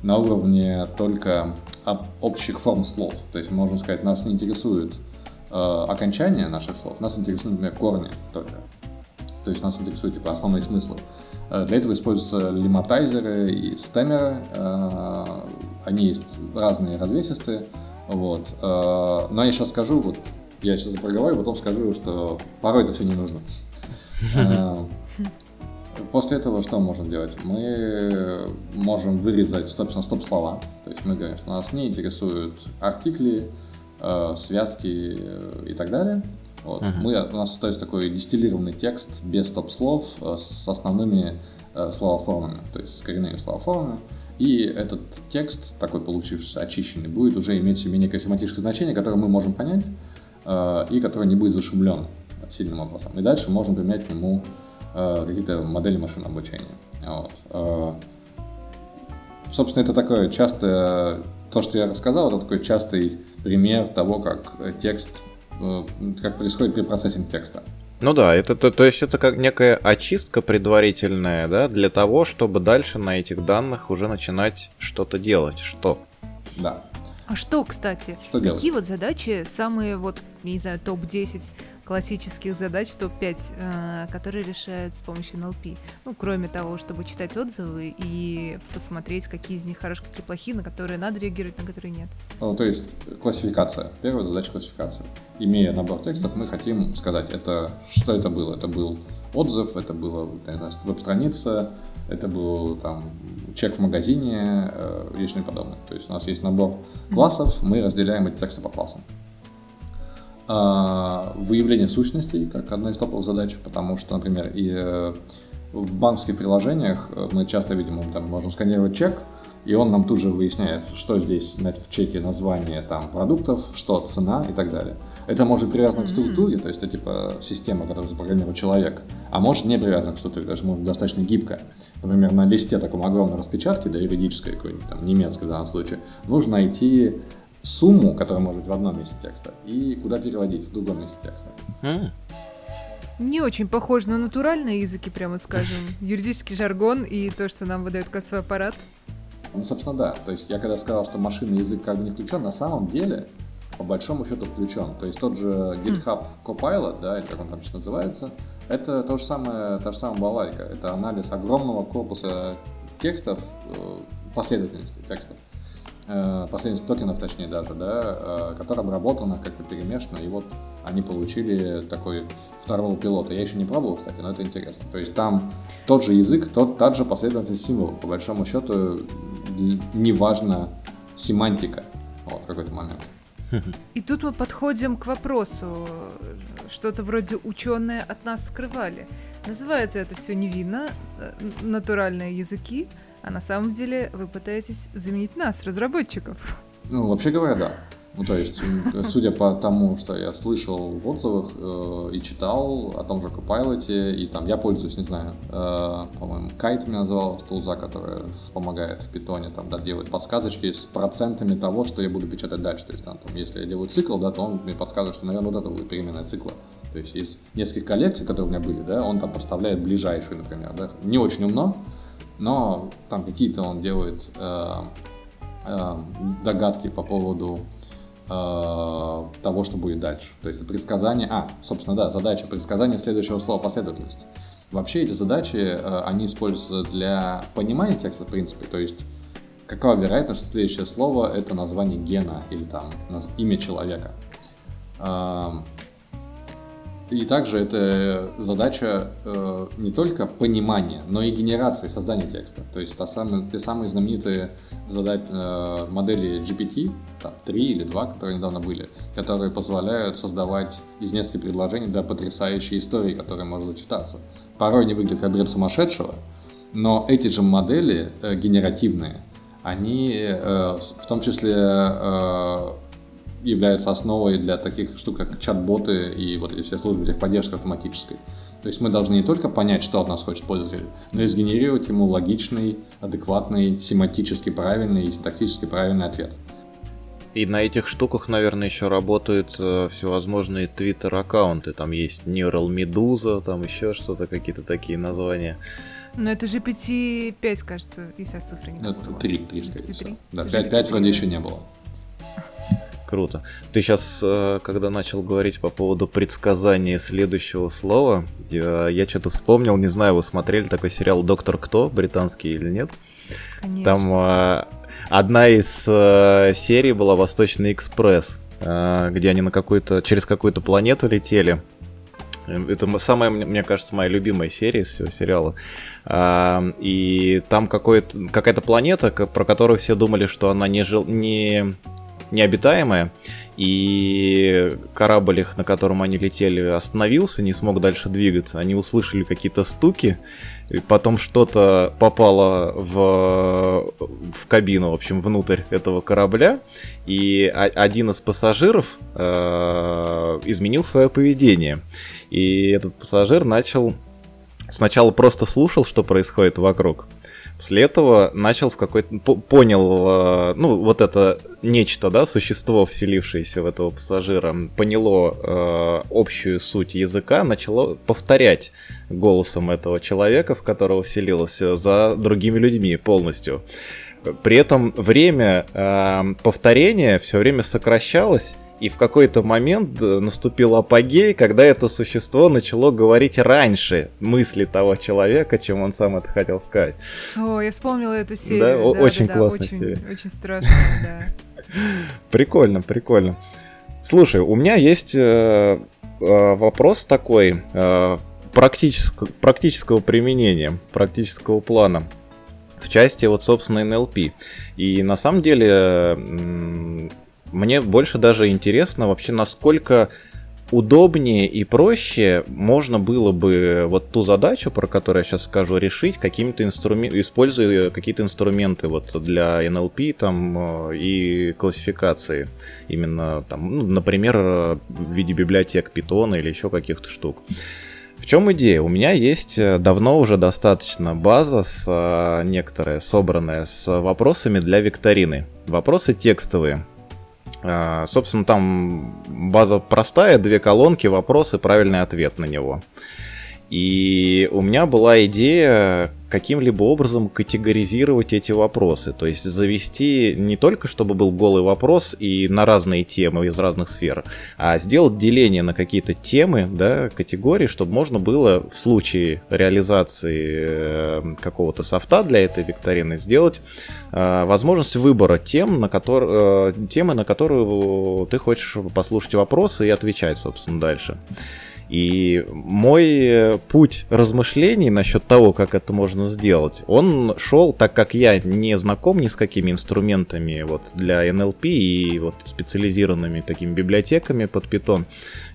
на уровне только общих форм слов. То есть мы можем сказать, нас не интересует окончание наших слов, нас интересуют, например, корни только. То есть нас интересуют типа основные смыслы. Для этого используются лемматайзеры и стеммеры. Они есть разные развесистые. Вот. Но я сейчас скажу, вот я сейчас проговорю, потом скажу, что порой это все не нужно. После этого что можем делать? Мы можем вырезать, собственно, стоп-слова. То есть мы говорим, что нас не интересуют артикли, связки и так далее. Вот. Uh-huh. У нас остается такой дистиллированный текст без стоп-слов с основными словоформами, то есть с коренными словоформами. И этот текст, такой получившийся, очищенный, будет уже иметь в себе некое семантическое значение, которое мы можем понять и которое не будет зашумлен сильным образом. И дальше можем применять к нему какие-то модели машинного обучения. Вот. Собственно, это такое частое, то, что я рассказал, это такой частый пример того, как текст, как происходит препроцессинг текста. Ну да, это то есть это как некая очистка предварительная, да, для того, чтобы дальше на этих данных уже начинать что-то делать. Что? Да. А что, кстати? Что делать? Какие вот задачи самые, вот, не знаю, топ-10 классических задач, топ-5, которые решают с помощью NLP? Ну, кроме того, чтобы читать отзывы и посмотреть, какие из них хорошие, какие плохие, на которые надо реагировать, на которые нет. Ну, то есть классификация. Первая задача — классификация. Имея набор текстов, мы хотим сказать, что это было. Это был отзыв, это была веб-страница, это был там чек в магазине и тому подобное. То есть у нас есть набор классов, мы разделяем эти тексты по классам. Выявление сущностей как одна из топовых задач, потому что, например, и в банковских приложениях мы часто видим, мы там можем сканировать чек, и он нам тут же выясняет, что здесь в чеке название там продуктов, что цена и так далее. Это может привязано к структуре, то есть это типа система, которую запрограммировал человек, а может не привязано к структуре, даже может достаточно гибко. Например, на листе таком огромной распечатки, да, юридической какой-нибудь, там, немецкой в данном случае, нужно найти сумму, которая может быть в одном месте текста, и куда переводить в другом месте текста. Не очень похоже на натуральные языки, прямо скажем. Юридический жаргон и то, что нам выдает кассовый аппарат. Ну, собственно, да. То есть я когда сказал, что машинный язык как бы не включен, на самом деле, по большому счету, включен. То есть тот же GitHub Copilot, да, или как он там сейчас называется, это та же самая балалайка. Это анализ огромного корпуса текстов, последовательности текстов. Последовательность токенов, точнее даже, да, которая обработана, как-то перемешана, и вот они получили такой второго пилота. Я еще не пробовал, кстати, но это интересно. То есть там тот же язык, та же последовательность символов. По большому счету, не важна семантика вот, в какой-то момент. И тут мы подходим к вопросу, что-то вроде ученые от нас скрывали. Называется это все невинно, натуральные языки, а на самом деле вы пытаетесь заменить нас, разработчиков. Ну, вообще говоря, да. Ну, то есть, судя по тому, что я слышал в отзывах и читал о том же Copilot'е, и там я пользуюсь, не знаю, по-моему, Kite меня называл, тулза, которая помогает в питоне, там, да, делать подсказочки с процентами того, что я буду печатать дальше. То есть, там, если я делаю цикл, да, то он мне подсказывает, что, наверное, вот это будет переменная цикла. То есть, из нескольких коллекций, которые у меня были, да, он там поставляет ближайшую, например, да, не очень умно, но там какие-то он делает догадки по поводу того, что будет дальше. То есть предсказание, собственно, да, задача предсказания следующего слова последовательности. Вообще эти задачи, они используются для понимания текста в принципе, то есть какова вероятность, что следующее слово — это название гена или там имя человека. И также это задача не только понимания, но и генерации, создания текста. То есть те самые знаменитые модели GPT, там 3 или 2, которые недавно были, которые позволяют создавать из нескольких предложений потрясающие истории, которые можно зачитаться. Порой не выглядит как бред сумасшедшего, но эти же модели генеративные, они в том числе являются основой для таких штук, как чат-боты и все службы техподдержки автоматической. То есть мы должны не только понять, что от нас хочет пользователь, но и сгенерировать ему логичный, адекватный, семантически правильный и синтаксически правильный ответ. И на этих штуках, наверное, еще работают всевозможные твиттер-аккаунты. Там есть Neural Medusa, там еще что-то, какие-то такие названия. Но это GPT-5, кажется, если от цифры не было. Это 3, скорее всего. Да, 5 вроде еще не было. Круто. Ты сейчас, когда начал говорить по поводу предсказания следующего слова, я что-то вспомнил, не знаю, вы смотрели такой сериал «Доктор Кто», британский или нет? Конечно. Там одна из серий была «Восточный экспресс», где они через какую-то планету летели. Это самая, мне кажется, моя любимая серия из всего сериала. И там какая-то планета, про которую все думали, что она необитаемая, и корабль их, на котором они летели, остановился, не смог дальше двигаться. Они услышали какие-то стуки, и потом что-то попало в кабину, в общем, внутрь этого корабля, и один из пассажиров изменил свое поведение. И этот пассажир сначала просто слушал, что происходит вокруг. После этого понял, это нечто, да, существо, вселившееся в этого пассажира, поняло общую суть языка, начало повторять голосом этого человека, в которого вселилось, за другими людьми полностью. При этом время повторения все время сокращалось, и в какой-то момент наступил апогей, когда это существо начало говорить раньше мысли того человека, чем он сам это хотел сказать. О, я вспомнила эту серию. Да, очень классная серия. Очень страшная, да. Прикольно. Слушай, у меня есть вопрос такой практического применения, практического плана. В части, собственно, NLP. И на самом деле... Мне больше даже интересно вообще, насколько удобнее и проще можно было бы ту задачу, про которую я сейчас скажу, решить, используя какие-то инструменты для NLP и классификации. Именно, например, в виде библиотек Python или еще каких-то штук. В чем идея? У меня есть давно уже достаточно база, некоторая собранная, с вопросами для викторины. Вопросы текстовые. Собственно, там база простая, 2 колонки, вопрос и правильный ответ на него. И у меня была идея каким-либо образом категоризировать эти вопросы. То есть завести не только, чтобы был голый вопрос и на разные темы из разных сфер, а сделать деление на какие-то темы, да, категории, чтобы можно было в случае реализации какого-то софта для этой викторины сделать возможность выбора темы, на которую ты хочешь послушать вопросы и отвечать, собственно, дальше. И мой путь размышлений насчет того, как это можно сделать, он шел, так как я не знаком ни с какими инструментами для NLP и специализированными такими библиотеками под Python,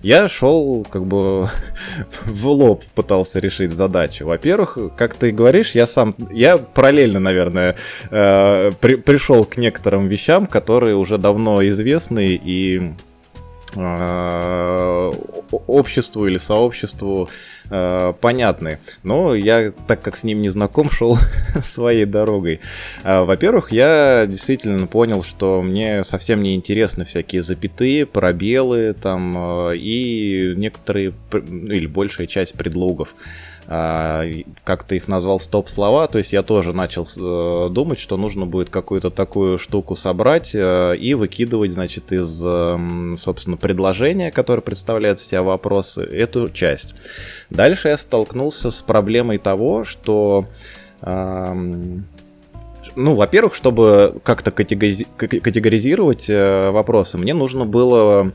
я шел в лоб, пытался решить задачу. Во-первых, как ты говоришь, я параллельно, наверное, пришел к некоторым вещам, которые уже давно известны и... обществу или сообществу понятны. Но я, так как с ним не знаком, шел своей дорогой. Во-первых, я действительно понял, что мне совсем не интересны всякие запятые, пробелы и некоторые или большая часть предлогов. Как ты их назвал, стоп-слова, то есть я тоже начал думать, что нужно будет какую-то такую штуку собрать и выкидывать, значит, из, собственно, предложения, которое представляет из себя вопрос, эту часть. Дальше я столкнулся с проблемой того, что... во-первых, чтобы как-то категоризировать вопросы, мне нужно было...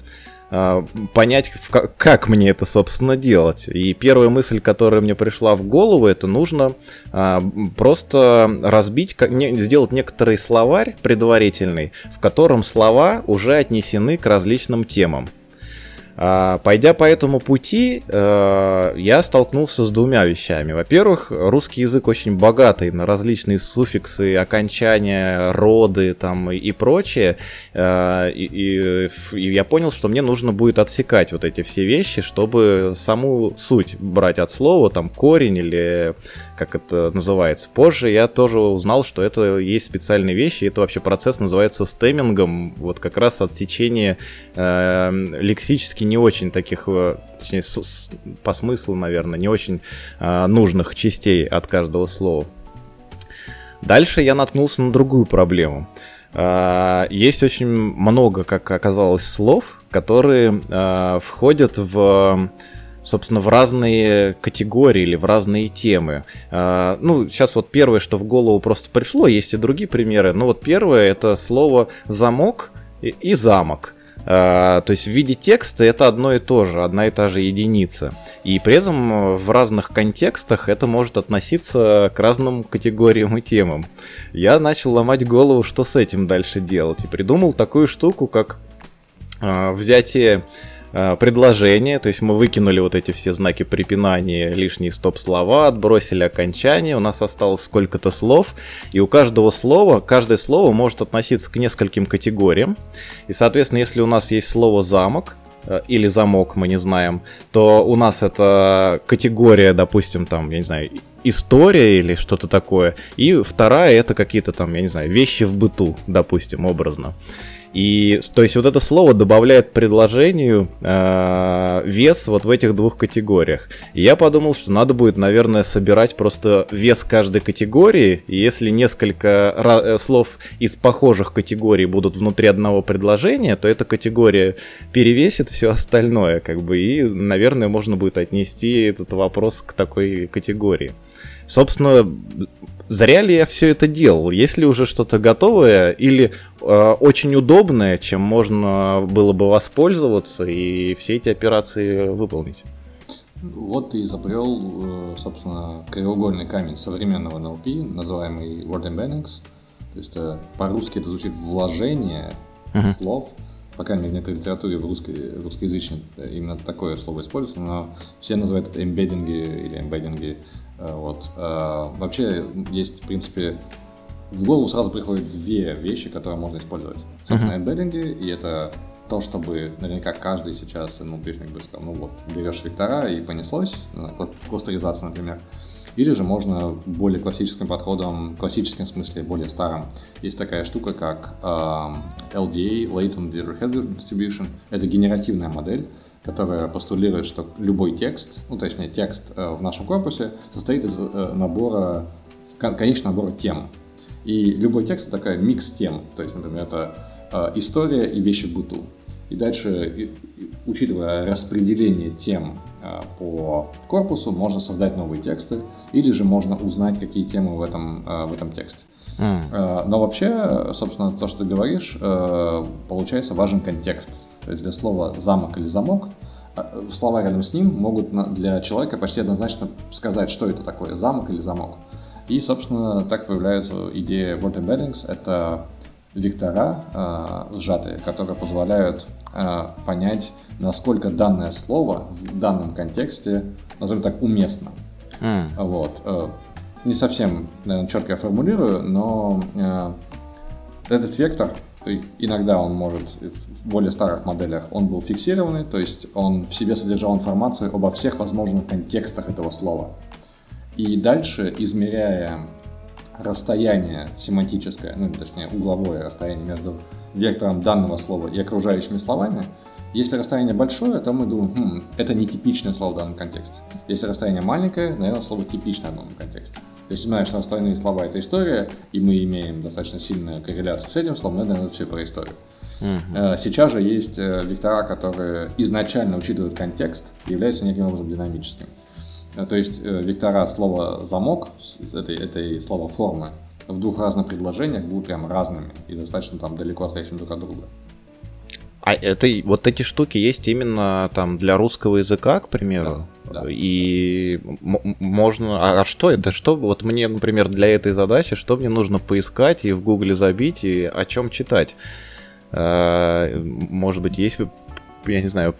понять, как мне это, собственно, делать. И первая мысль, которая мне пришла в голову, это нужно просто разбить, сделать некоторый словарь предварительный, в котором слова уже отнесены к различным темам. Пойдя по этому пути, я столкнулся с двумя вещами. Во-первых, русский язык очень богатый на различные суффиксы, окончания, роды там, и прочее. И я понял, что мне нужно будет отсекать вот эти все вещи, чтобы саму суть брать от слова, там, корень или как это называется. Позже я тоже узнал, что это есть специальные вещи. Это вообще процесс называется стеммингом, вот как раз отсечение лексически не очень таких, точнее, по смыслу, наверное, не очень нужных частей от каждого слова. Дальше я наткнулся на другую проблему. Есть очень много, как оказалось, слов, которые входят в... собственно, в разные категории или в разные темы. Ну, сейчас вот первое, что в голову просто пришло, есть и другие примеры, но вот первое это слово «замок» и «замок». То есть в виде текста это одно и то же, одна и та же единица. И при этом в разных контекстах это может относиться к разным категориям и темам. Я начал ломать голову, что с этим дальше делать. И придумал такую штуку, как взятие предложения. То есть мы выкинули вот эти все знаки препинания, лишние стоп-слова, отбросили окончание, у нас осталось сколько-то слов, и у каждого слова, каждое слово может относиться к нескольким категориям, и, соответственно, если у нас есть слово «замок», или замок, мы не знаем, то у нас это категория, допустим, там, я не знаю, история или что-то такое, и вторая это какие-то там, я не знаю, вещи в быту, допустим, образно. И, то есть вот это слово добавляет предложению вес вот в этих двух категориях. И я подумал, что надо будет, наверное, собирать просто вес каждой категории. И если несколько слов из похожих категорий будут внутри одного предложения, то эта категория перевесит все остальное, как бы. И, наверное, можно будет отнести этот вопрос к такой категории. Собственно, зря ли я все это делал? Есть ли уже что-то готовое или очень удобное, чем можно было бы воспользоваться и все эти операции выполнить? Вот ты изобрел, собственно, краеугольный камень современного NLP, называемый Word Embeddings. То есть по-русски это звучит «вложение слов». По крайней мере, в некоторой литературе в русскоязычной именно такое слово используется, но все называют это «эмбеддинги» или «эмбеддинги». Вот. Вообще есть, в принципе, в голову сразу приходят две вещи, которые можно использовать. Собственно, эмбеддинги, и это то, чтобы наверняка каждый сейчас, ну, бы сказал, ну вот, берешь вектора и понеслось, кластеризация, например. Или же можно более классическим подходом, в классическом смысле, более старым. Есть такая штука, как LDA, Latent Deadhead Distribution, это генеративная модель, которая постулирует, что любой текст, ну точнее текст в нашем корпусе состоит из набора, конечного набора тем. И любой текст это такая микс тем, то есть, например, это история и вещи в быту. И дальше, учитывая распределение тем по корпусу, можно создать новые тексты, или же можно узнать, какие темы в этом тексте. Но вообще, собственно, то, что ты говоришь, получается важен контекст. То есть для слова «замок» или «замок» слова рядом с ним могут для человека почти однозначно сказать, что это такое, замок или замок. И, собственно, так появляется идея Word Embeddings. Это вектора сжатые, которые позволяют понять, насколько данное слово в данном контексте, назовем так, уместно. Вот. Не совсем, наверное, четко я формулирую, но этот вектор, иногда он может, в более старых моделях, он был фиксированный, то есть он в себе содержал информацию обо всех возможных контекстах этого слова. И дальше, измеряя расстояние семантическое, ну точнее угловое расстояние между вектором данного слова и окружающими словами, если расстояние большое, то мы думаем, это нетипичное слово в данном контексте. Если расстояние маленькое, наверное, слово типичное в данном контексте. То есть, зная, что остальные слова — это история, и мы имеем достаточно сильную корреляцию с этим словом, это, наверное, все про историю. Сейчас же есть вектора, которые изначально учитывают контекст и являются неким образом динамическими. То есть вектора слова «замок», этой слова «формы», в двух разных предложениях будут прям разными и достаточно там далеко стоящими друг от друга. А это, вот эти штуки есть именно там для русского языка, к примеру? Да. И можно... А что это? Что вот мне, например, для этой задачи, что мне нужно поискать и в Гугле забить, и о чем читать? Может быть, есть, я не знаю,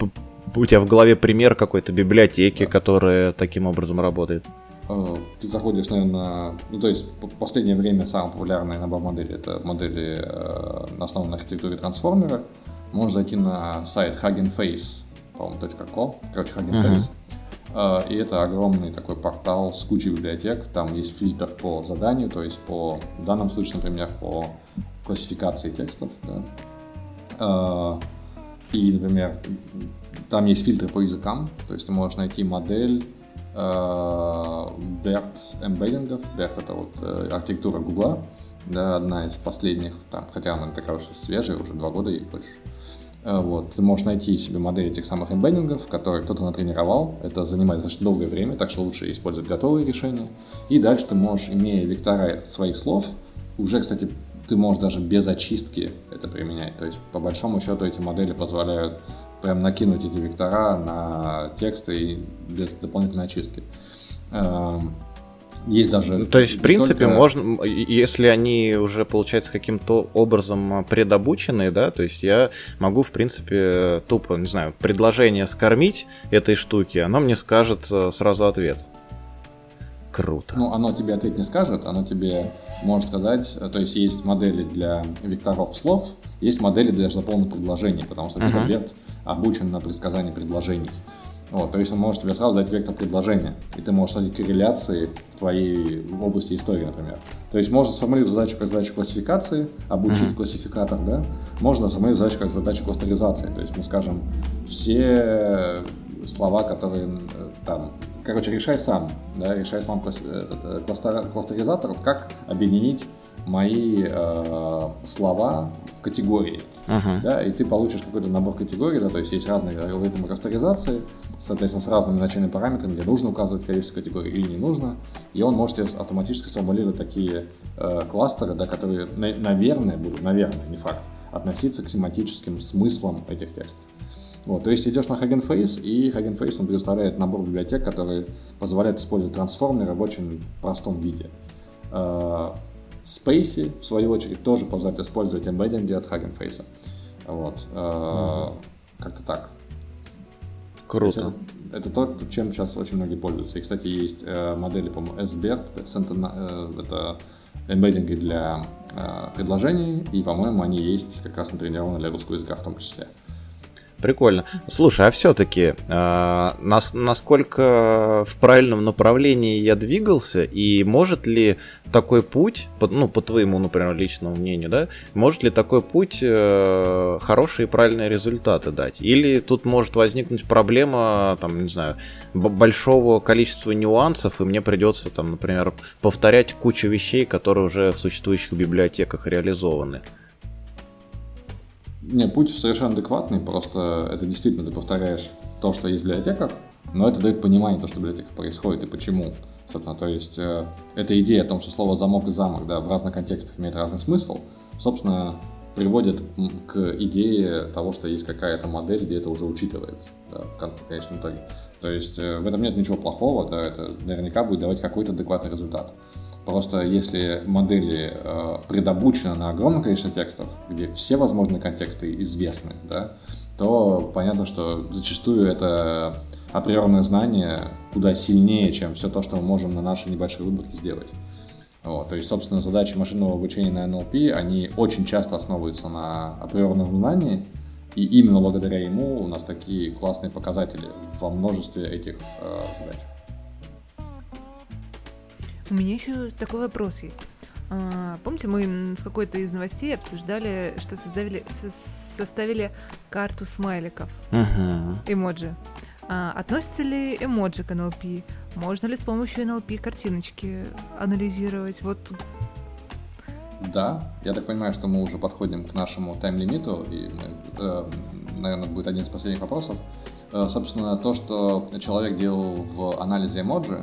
у тебя в голове пример какой-то библиотеки, которая таким образом работает? Ты заходишь, наверное, то есть в последнее время самая популярная набор моделей — это модели, основанные на архитектуре трансформера. Можно зайти на сайт Hugging Face, по-моему, .com, короче, Hugging Face. И это огромный такой портал с кучей библиотек. Там есть фильтр по заданию, то есть по, в данном случае, например, по классификации текстов. Да. И, например, там есть фильтры по языкам, то есть ты можешь найти модель BERT Embeddings. BERT — это вот архитектура Google, да, одна из последних, там, хотя она такая уж свежая, уже 2 года ей больше. Вот. Ты можешь найти себе модели этих самых эмбеддингов, которые кто-то натренировал. Это занимает достаточно долгое время, так что лучше использовать готовые решения. И дальше ты можешь, имея вектора своих слов, уже, кстати, ты можешь даже без очистки это применять. То есть, по большому счету, эти модели позволяют прям накинуть эти вектора на тексты и без дополнительной очистки. Есть даже... То есть, в принципе, только... можно, если они уже, получается, каким-то образом предобученные, да, то есть я могу, в принципе, тупо, не знаю, предложение скормить этой штуки, оно мне скажет сразу ответ. Круто. Ну, оно тебе ответ не скажет, оно тебе может сказать, то есть есть модели для векторов слов, есть модели для заполненных предложений, потому что типа BERT обучен на предсказании предложений. Вот, то есть он может тебе сразу дать вектор предложения, и ты можешь найти корреляции в твоей области истории, например. То есть можно сформулировать задачу как задачу классификации, обучить классификатор, да? Можно сформулировать задачу как задачу кластеризации, то есть мы скажем все слова, которые там... Короче, решай сам, да, решай сам кластеризатор, как объединить мои слова в категории, да, и ты получишь какой-то набор категорий, да, то есть есть разные алгоритмы кластеризации, соответственно, с разными начальными параметрами, где нужно указывать количество категорий или не нужно, и он может автоматически сформулировать такие кластеры, да, которые, наверное, не факт, относиться к семантическим смыслам этих текстов. Вот, то есть идешь на Hugging Face, и Hugging Face он предоставляет набор библиотек, которые позволяют использовать трансформеры в очень простом виде. Spacy, в свою очередь, тоже позволяет использовать эмбеддинги от Hugging Face. Вот. Как-то так. Круто. Это то, чем сейчас очень многие пользуются. И, кстати, есть модели, по-моему, SBR, это эмбеддинги для предложений, и, по-моему, они есть как раз натренированы для русского языка в том числе. Прикольно. Слушай, а все-таки насколько в правильном направлении я двигался, и может ли такой путь, ну, по твоему, например, личному мнению, да, может ли такой путь хорошие и правильные результаты дать? Или тут может возникнуть проблема, там, не знаю, большого количества нюансов, и мне придется, там, например, повторять кучу вещей, которые уже в существующих библиотеках реализованы? Нет, путь совершенно адекватный, просто это действительно ты повторяешь то, что есть в библиотеках, но это дает понимание того, что в библиотеках происходит и почему. Собственно, то есть эта идея о том, что слово «замок» и «замок», да, в разных контекстах имеет разный смысл, собственно, приводит к идее того, что есть какая-то модель, где это уже учитывается, да, в конечном итоге. То есть в этом нет ничего плохого, да, это наверняка будет давать какой-то адекватный результат. Просто если модели предобучены на огромное количество текстов, где все возможные контексты известны, да, то понятно, что зачастую это априорное знание куда сильнее, чем все то, что мы можем на нашей небольшой выборке сделать. Вот. То есть, собственно, задачи машинного обучения на NLP, они очень часто основываются на априорном знании, и именно благодаря ему у нас такие классные показатели во множестве этих задач. У меня еще такой вопрос есть. Помните, мы в какой-то из новостей обсуждали, что составили карту смайликов, эмоджи. Относятся ли эмоджи к NLP? Можно ли с помощью NLP картиночки анализировать? Вот. Да, я так понимаю, что мы уже подходим к нашему тайм-лимиту, и, наверное, будет один из последних вопросов. Собственно, то, что человек делал в анализе эмоджи,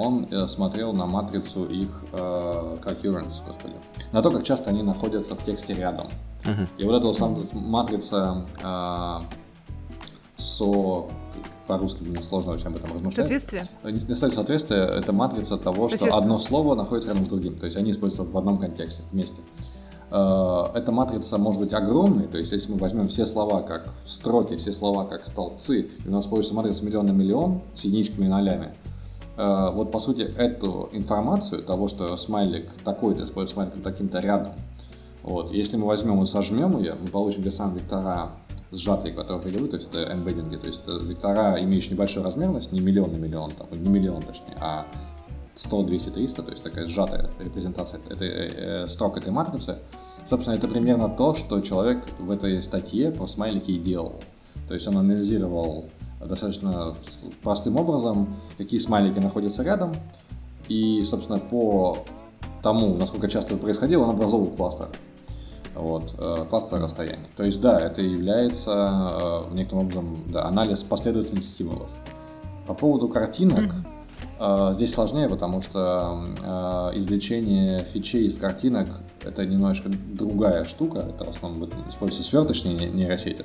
он смотрел на матрицу их concurrence, на то, как часто они находятся в тексте рядом. Uh-huh. И вот эта вот сама матрица по-русски мне сложно очень об этом размышлять. Соответствие? Не ставить соответствие, это матрица того, что одно слово находится рядом с другим, то есть они используются в одном контексте вместе. Эта матрица может быть огромной, то есть если мы возьмем все слова как строки, все слова как столбцы, и у нас получится матрица миллион на миллион с единичками и нолями, вот по сути эту информацию того, что смайлик такой-то использует смайлик с таким-то рядом, вот, если мы возьмем и сожмем ее, мы получим те самые вектора сжатые, которые определяют, то есть это эмбеддинги, то есть это вектора, имеющие небольшую размерность, не миллион на миллион, там, не миллион точнее, а 100, 200, 300, то есть такая сжатая репрезентация строк этой матрицы. Собственно, это примерно то, что человек в этой статье про смайлики и делал. То есть он анализировал достаточно простым образом, какие смайлики находятся рядом, и, собственно, по тому, насколько часто это происходило, он образовывал кластер. Вот, кластер расстояний. То есть, да, это является некоторым образом анализ последовательности стимулов. По поводу картинок, здесь сложнее, потому что извлечение фичей из картинок — это немножко другая штука. Это в основном используются сверточные нейросети.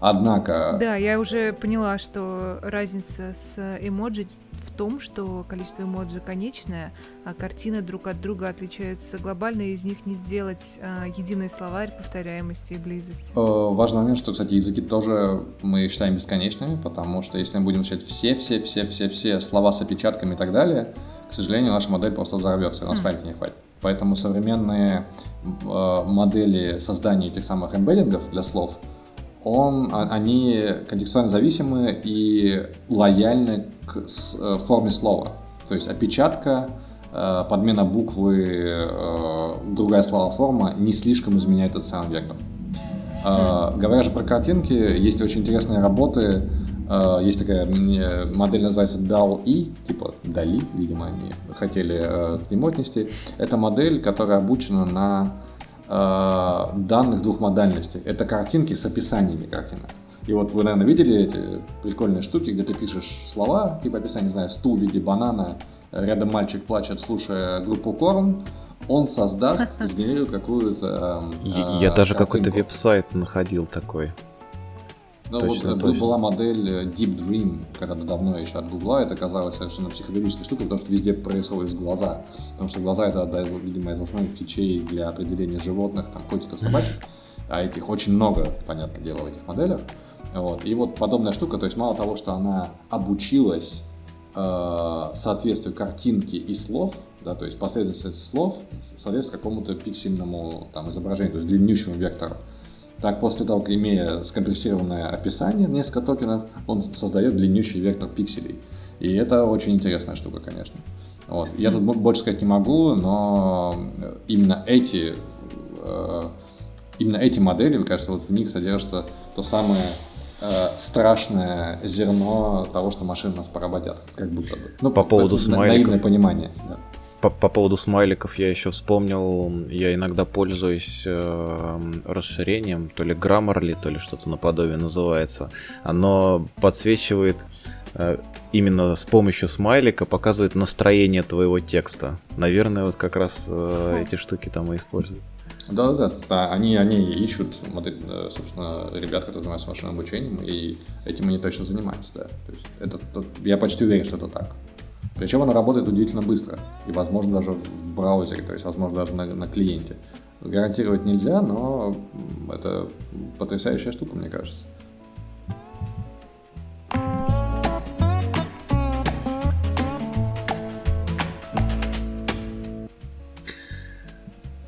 Однако... Да, я уже поняла, что разница с эмоджи в том, что количество эмоджи конечное, а картины друг от друга отличаются глобально, и из них не сделать единый словарь повторяемости и близости. Важный момент, что, кстати, языки тоже мы считаем бесконечными, потому что если мы будем считать все слова с опечатками и так далее, к сожалению, наша модель просто взорвется, и у нас памяти не хватит. Поэтому современные модели создания этих самых эмбеддингов для слов, они контекстуально зависимы и лояльны к форме слова. То есть опечатка, подмена буквы, другая словоформа не слишком изменяет этот сам вектор. Говоря же про картинки, есть очень интересные работы. Есть такая модель, называется DAL-E, типа DALI, видимо, они хотели к нему отнести. Это модель, которая обучена на данных двух модальностей. Это картинки с описаниями картинок. И вот вы, наверное, видели эти прикольные штуки, где ты пишешь слова, типа описание, не знаю, стул в виде банана, рядом мальчик плачет, слушая группу Корн, он создаст, сгенерирует какую-то Я даже картинку. Какой-то веб-сайт находил такой. Ну точно, вот точно. Была модель Deep Dream, когда-то давно еще от Google, это казалось совершенно психоделической штукой, потому что везде прорисовывались глаза, потому что глаза это, видимо, из основных фичей для определения животных, там, котиков, собачек, а этих очень много, понятное дело, в этих моделях. Вот. И вот подобная штука, то есть мало того, что она обучилась соответствию картинки и слов, да, то есть последовательность слов соответствует какому-то пиксельному там, изображению, то есть длиннющему вектору. Так, после того, как имея скомпрессированное описание, несколько токенов, он создает длиннющий вектор пикселей. И это очень интересная штука, конечно. Вот. Я тут больше сказать не могу, но именно эти модели, мне кажется, вот в них содержится то самое страшное зерно того, что машины нас поработят, как будто бы. Ну, по поводу смайликов. Наивное понимание. Да. По поводу смайликов я еще вспомнил, я иногда пользуюсь расширением, то ли Grammarly, то ли что-то наподобие называется. Оно подсвечивает именно с помощью смайлика, показывает настроение твоего текста. Наверное, вот как раз эти штуки там и используются. Да, они ищут, собственно, ребят, которые занимаются машинным обучением, и этим они точно занимаются, да. То есть я почти уверен, что это так. Причем она работает удивительно быстро, и, возможно, даже в браузере, то есть, возможно, даже на клиенте. Гарантировать нельзя, но это потрясающая штука, мне кажется.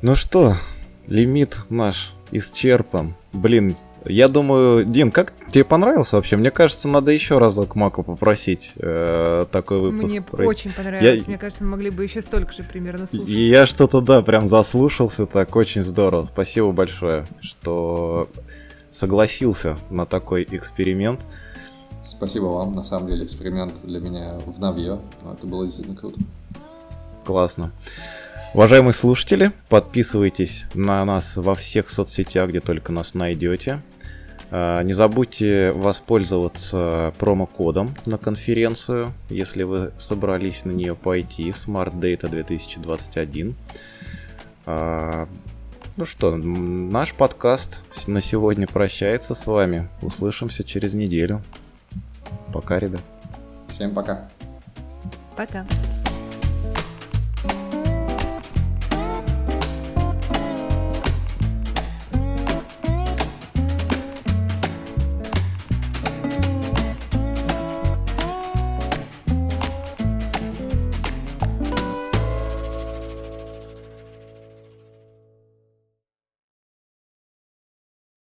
Ну что, лимит наш исчерпан. Блин. Я думаю, Дин, как тебе понравился вообще? Мне кажется, надо еще разок Маку попросить такой выпуск. Мне очень понравилось. Мне кажется, мы могли бы еще столько же примерно слушать. И я что-то, прям заслушался так. Очень здорово. Спасибо большое, что согласился на такой эксперимент. Спасибо вам. На самом деле, эксперимент для меня в новье. Это было действительно круто. Классно. Уважаемые слушатели, подписывайтесь на нас во всех соцсетях, где только нас найдете. Не забудьте воспользоваться промокодом на конференцию, если вы собрались на нее пойти, Smart Data 2021. Ну что, наш подкаст на сегодня прощается с вами. Услышимся через неделю. Пока, ребят. Всем пока. Пока.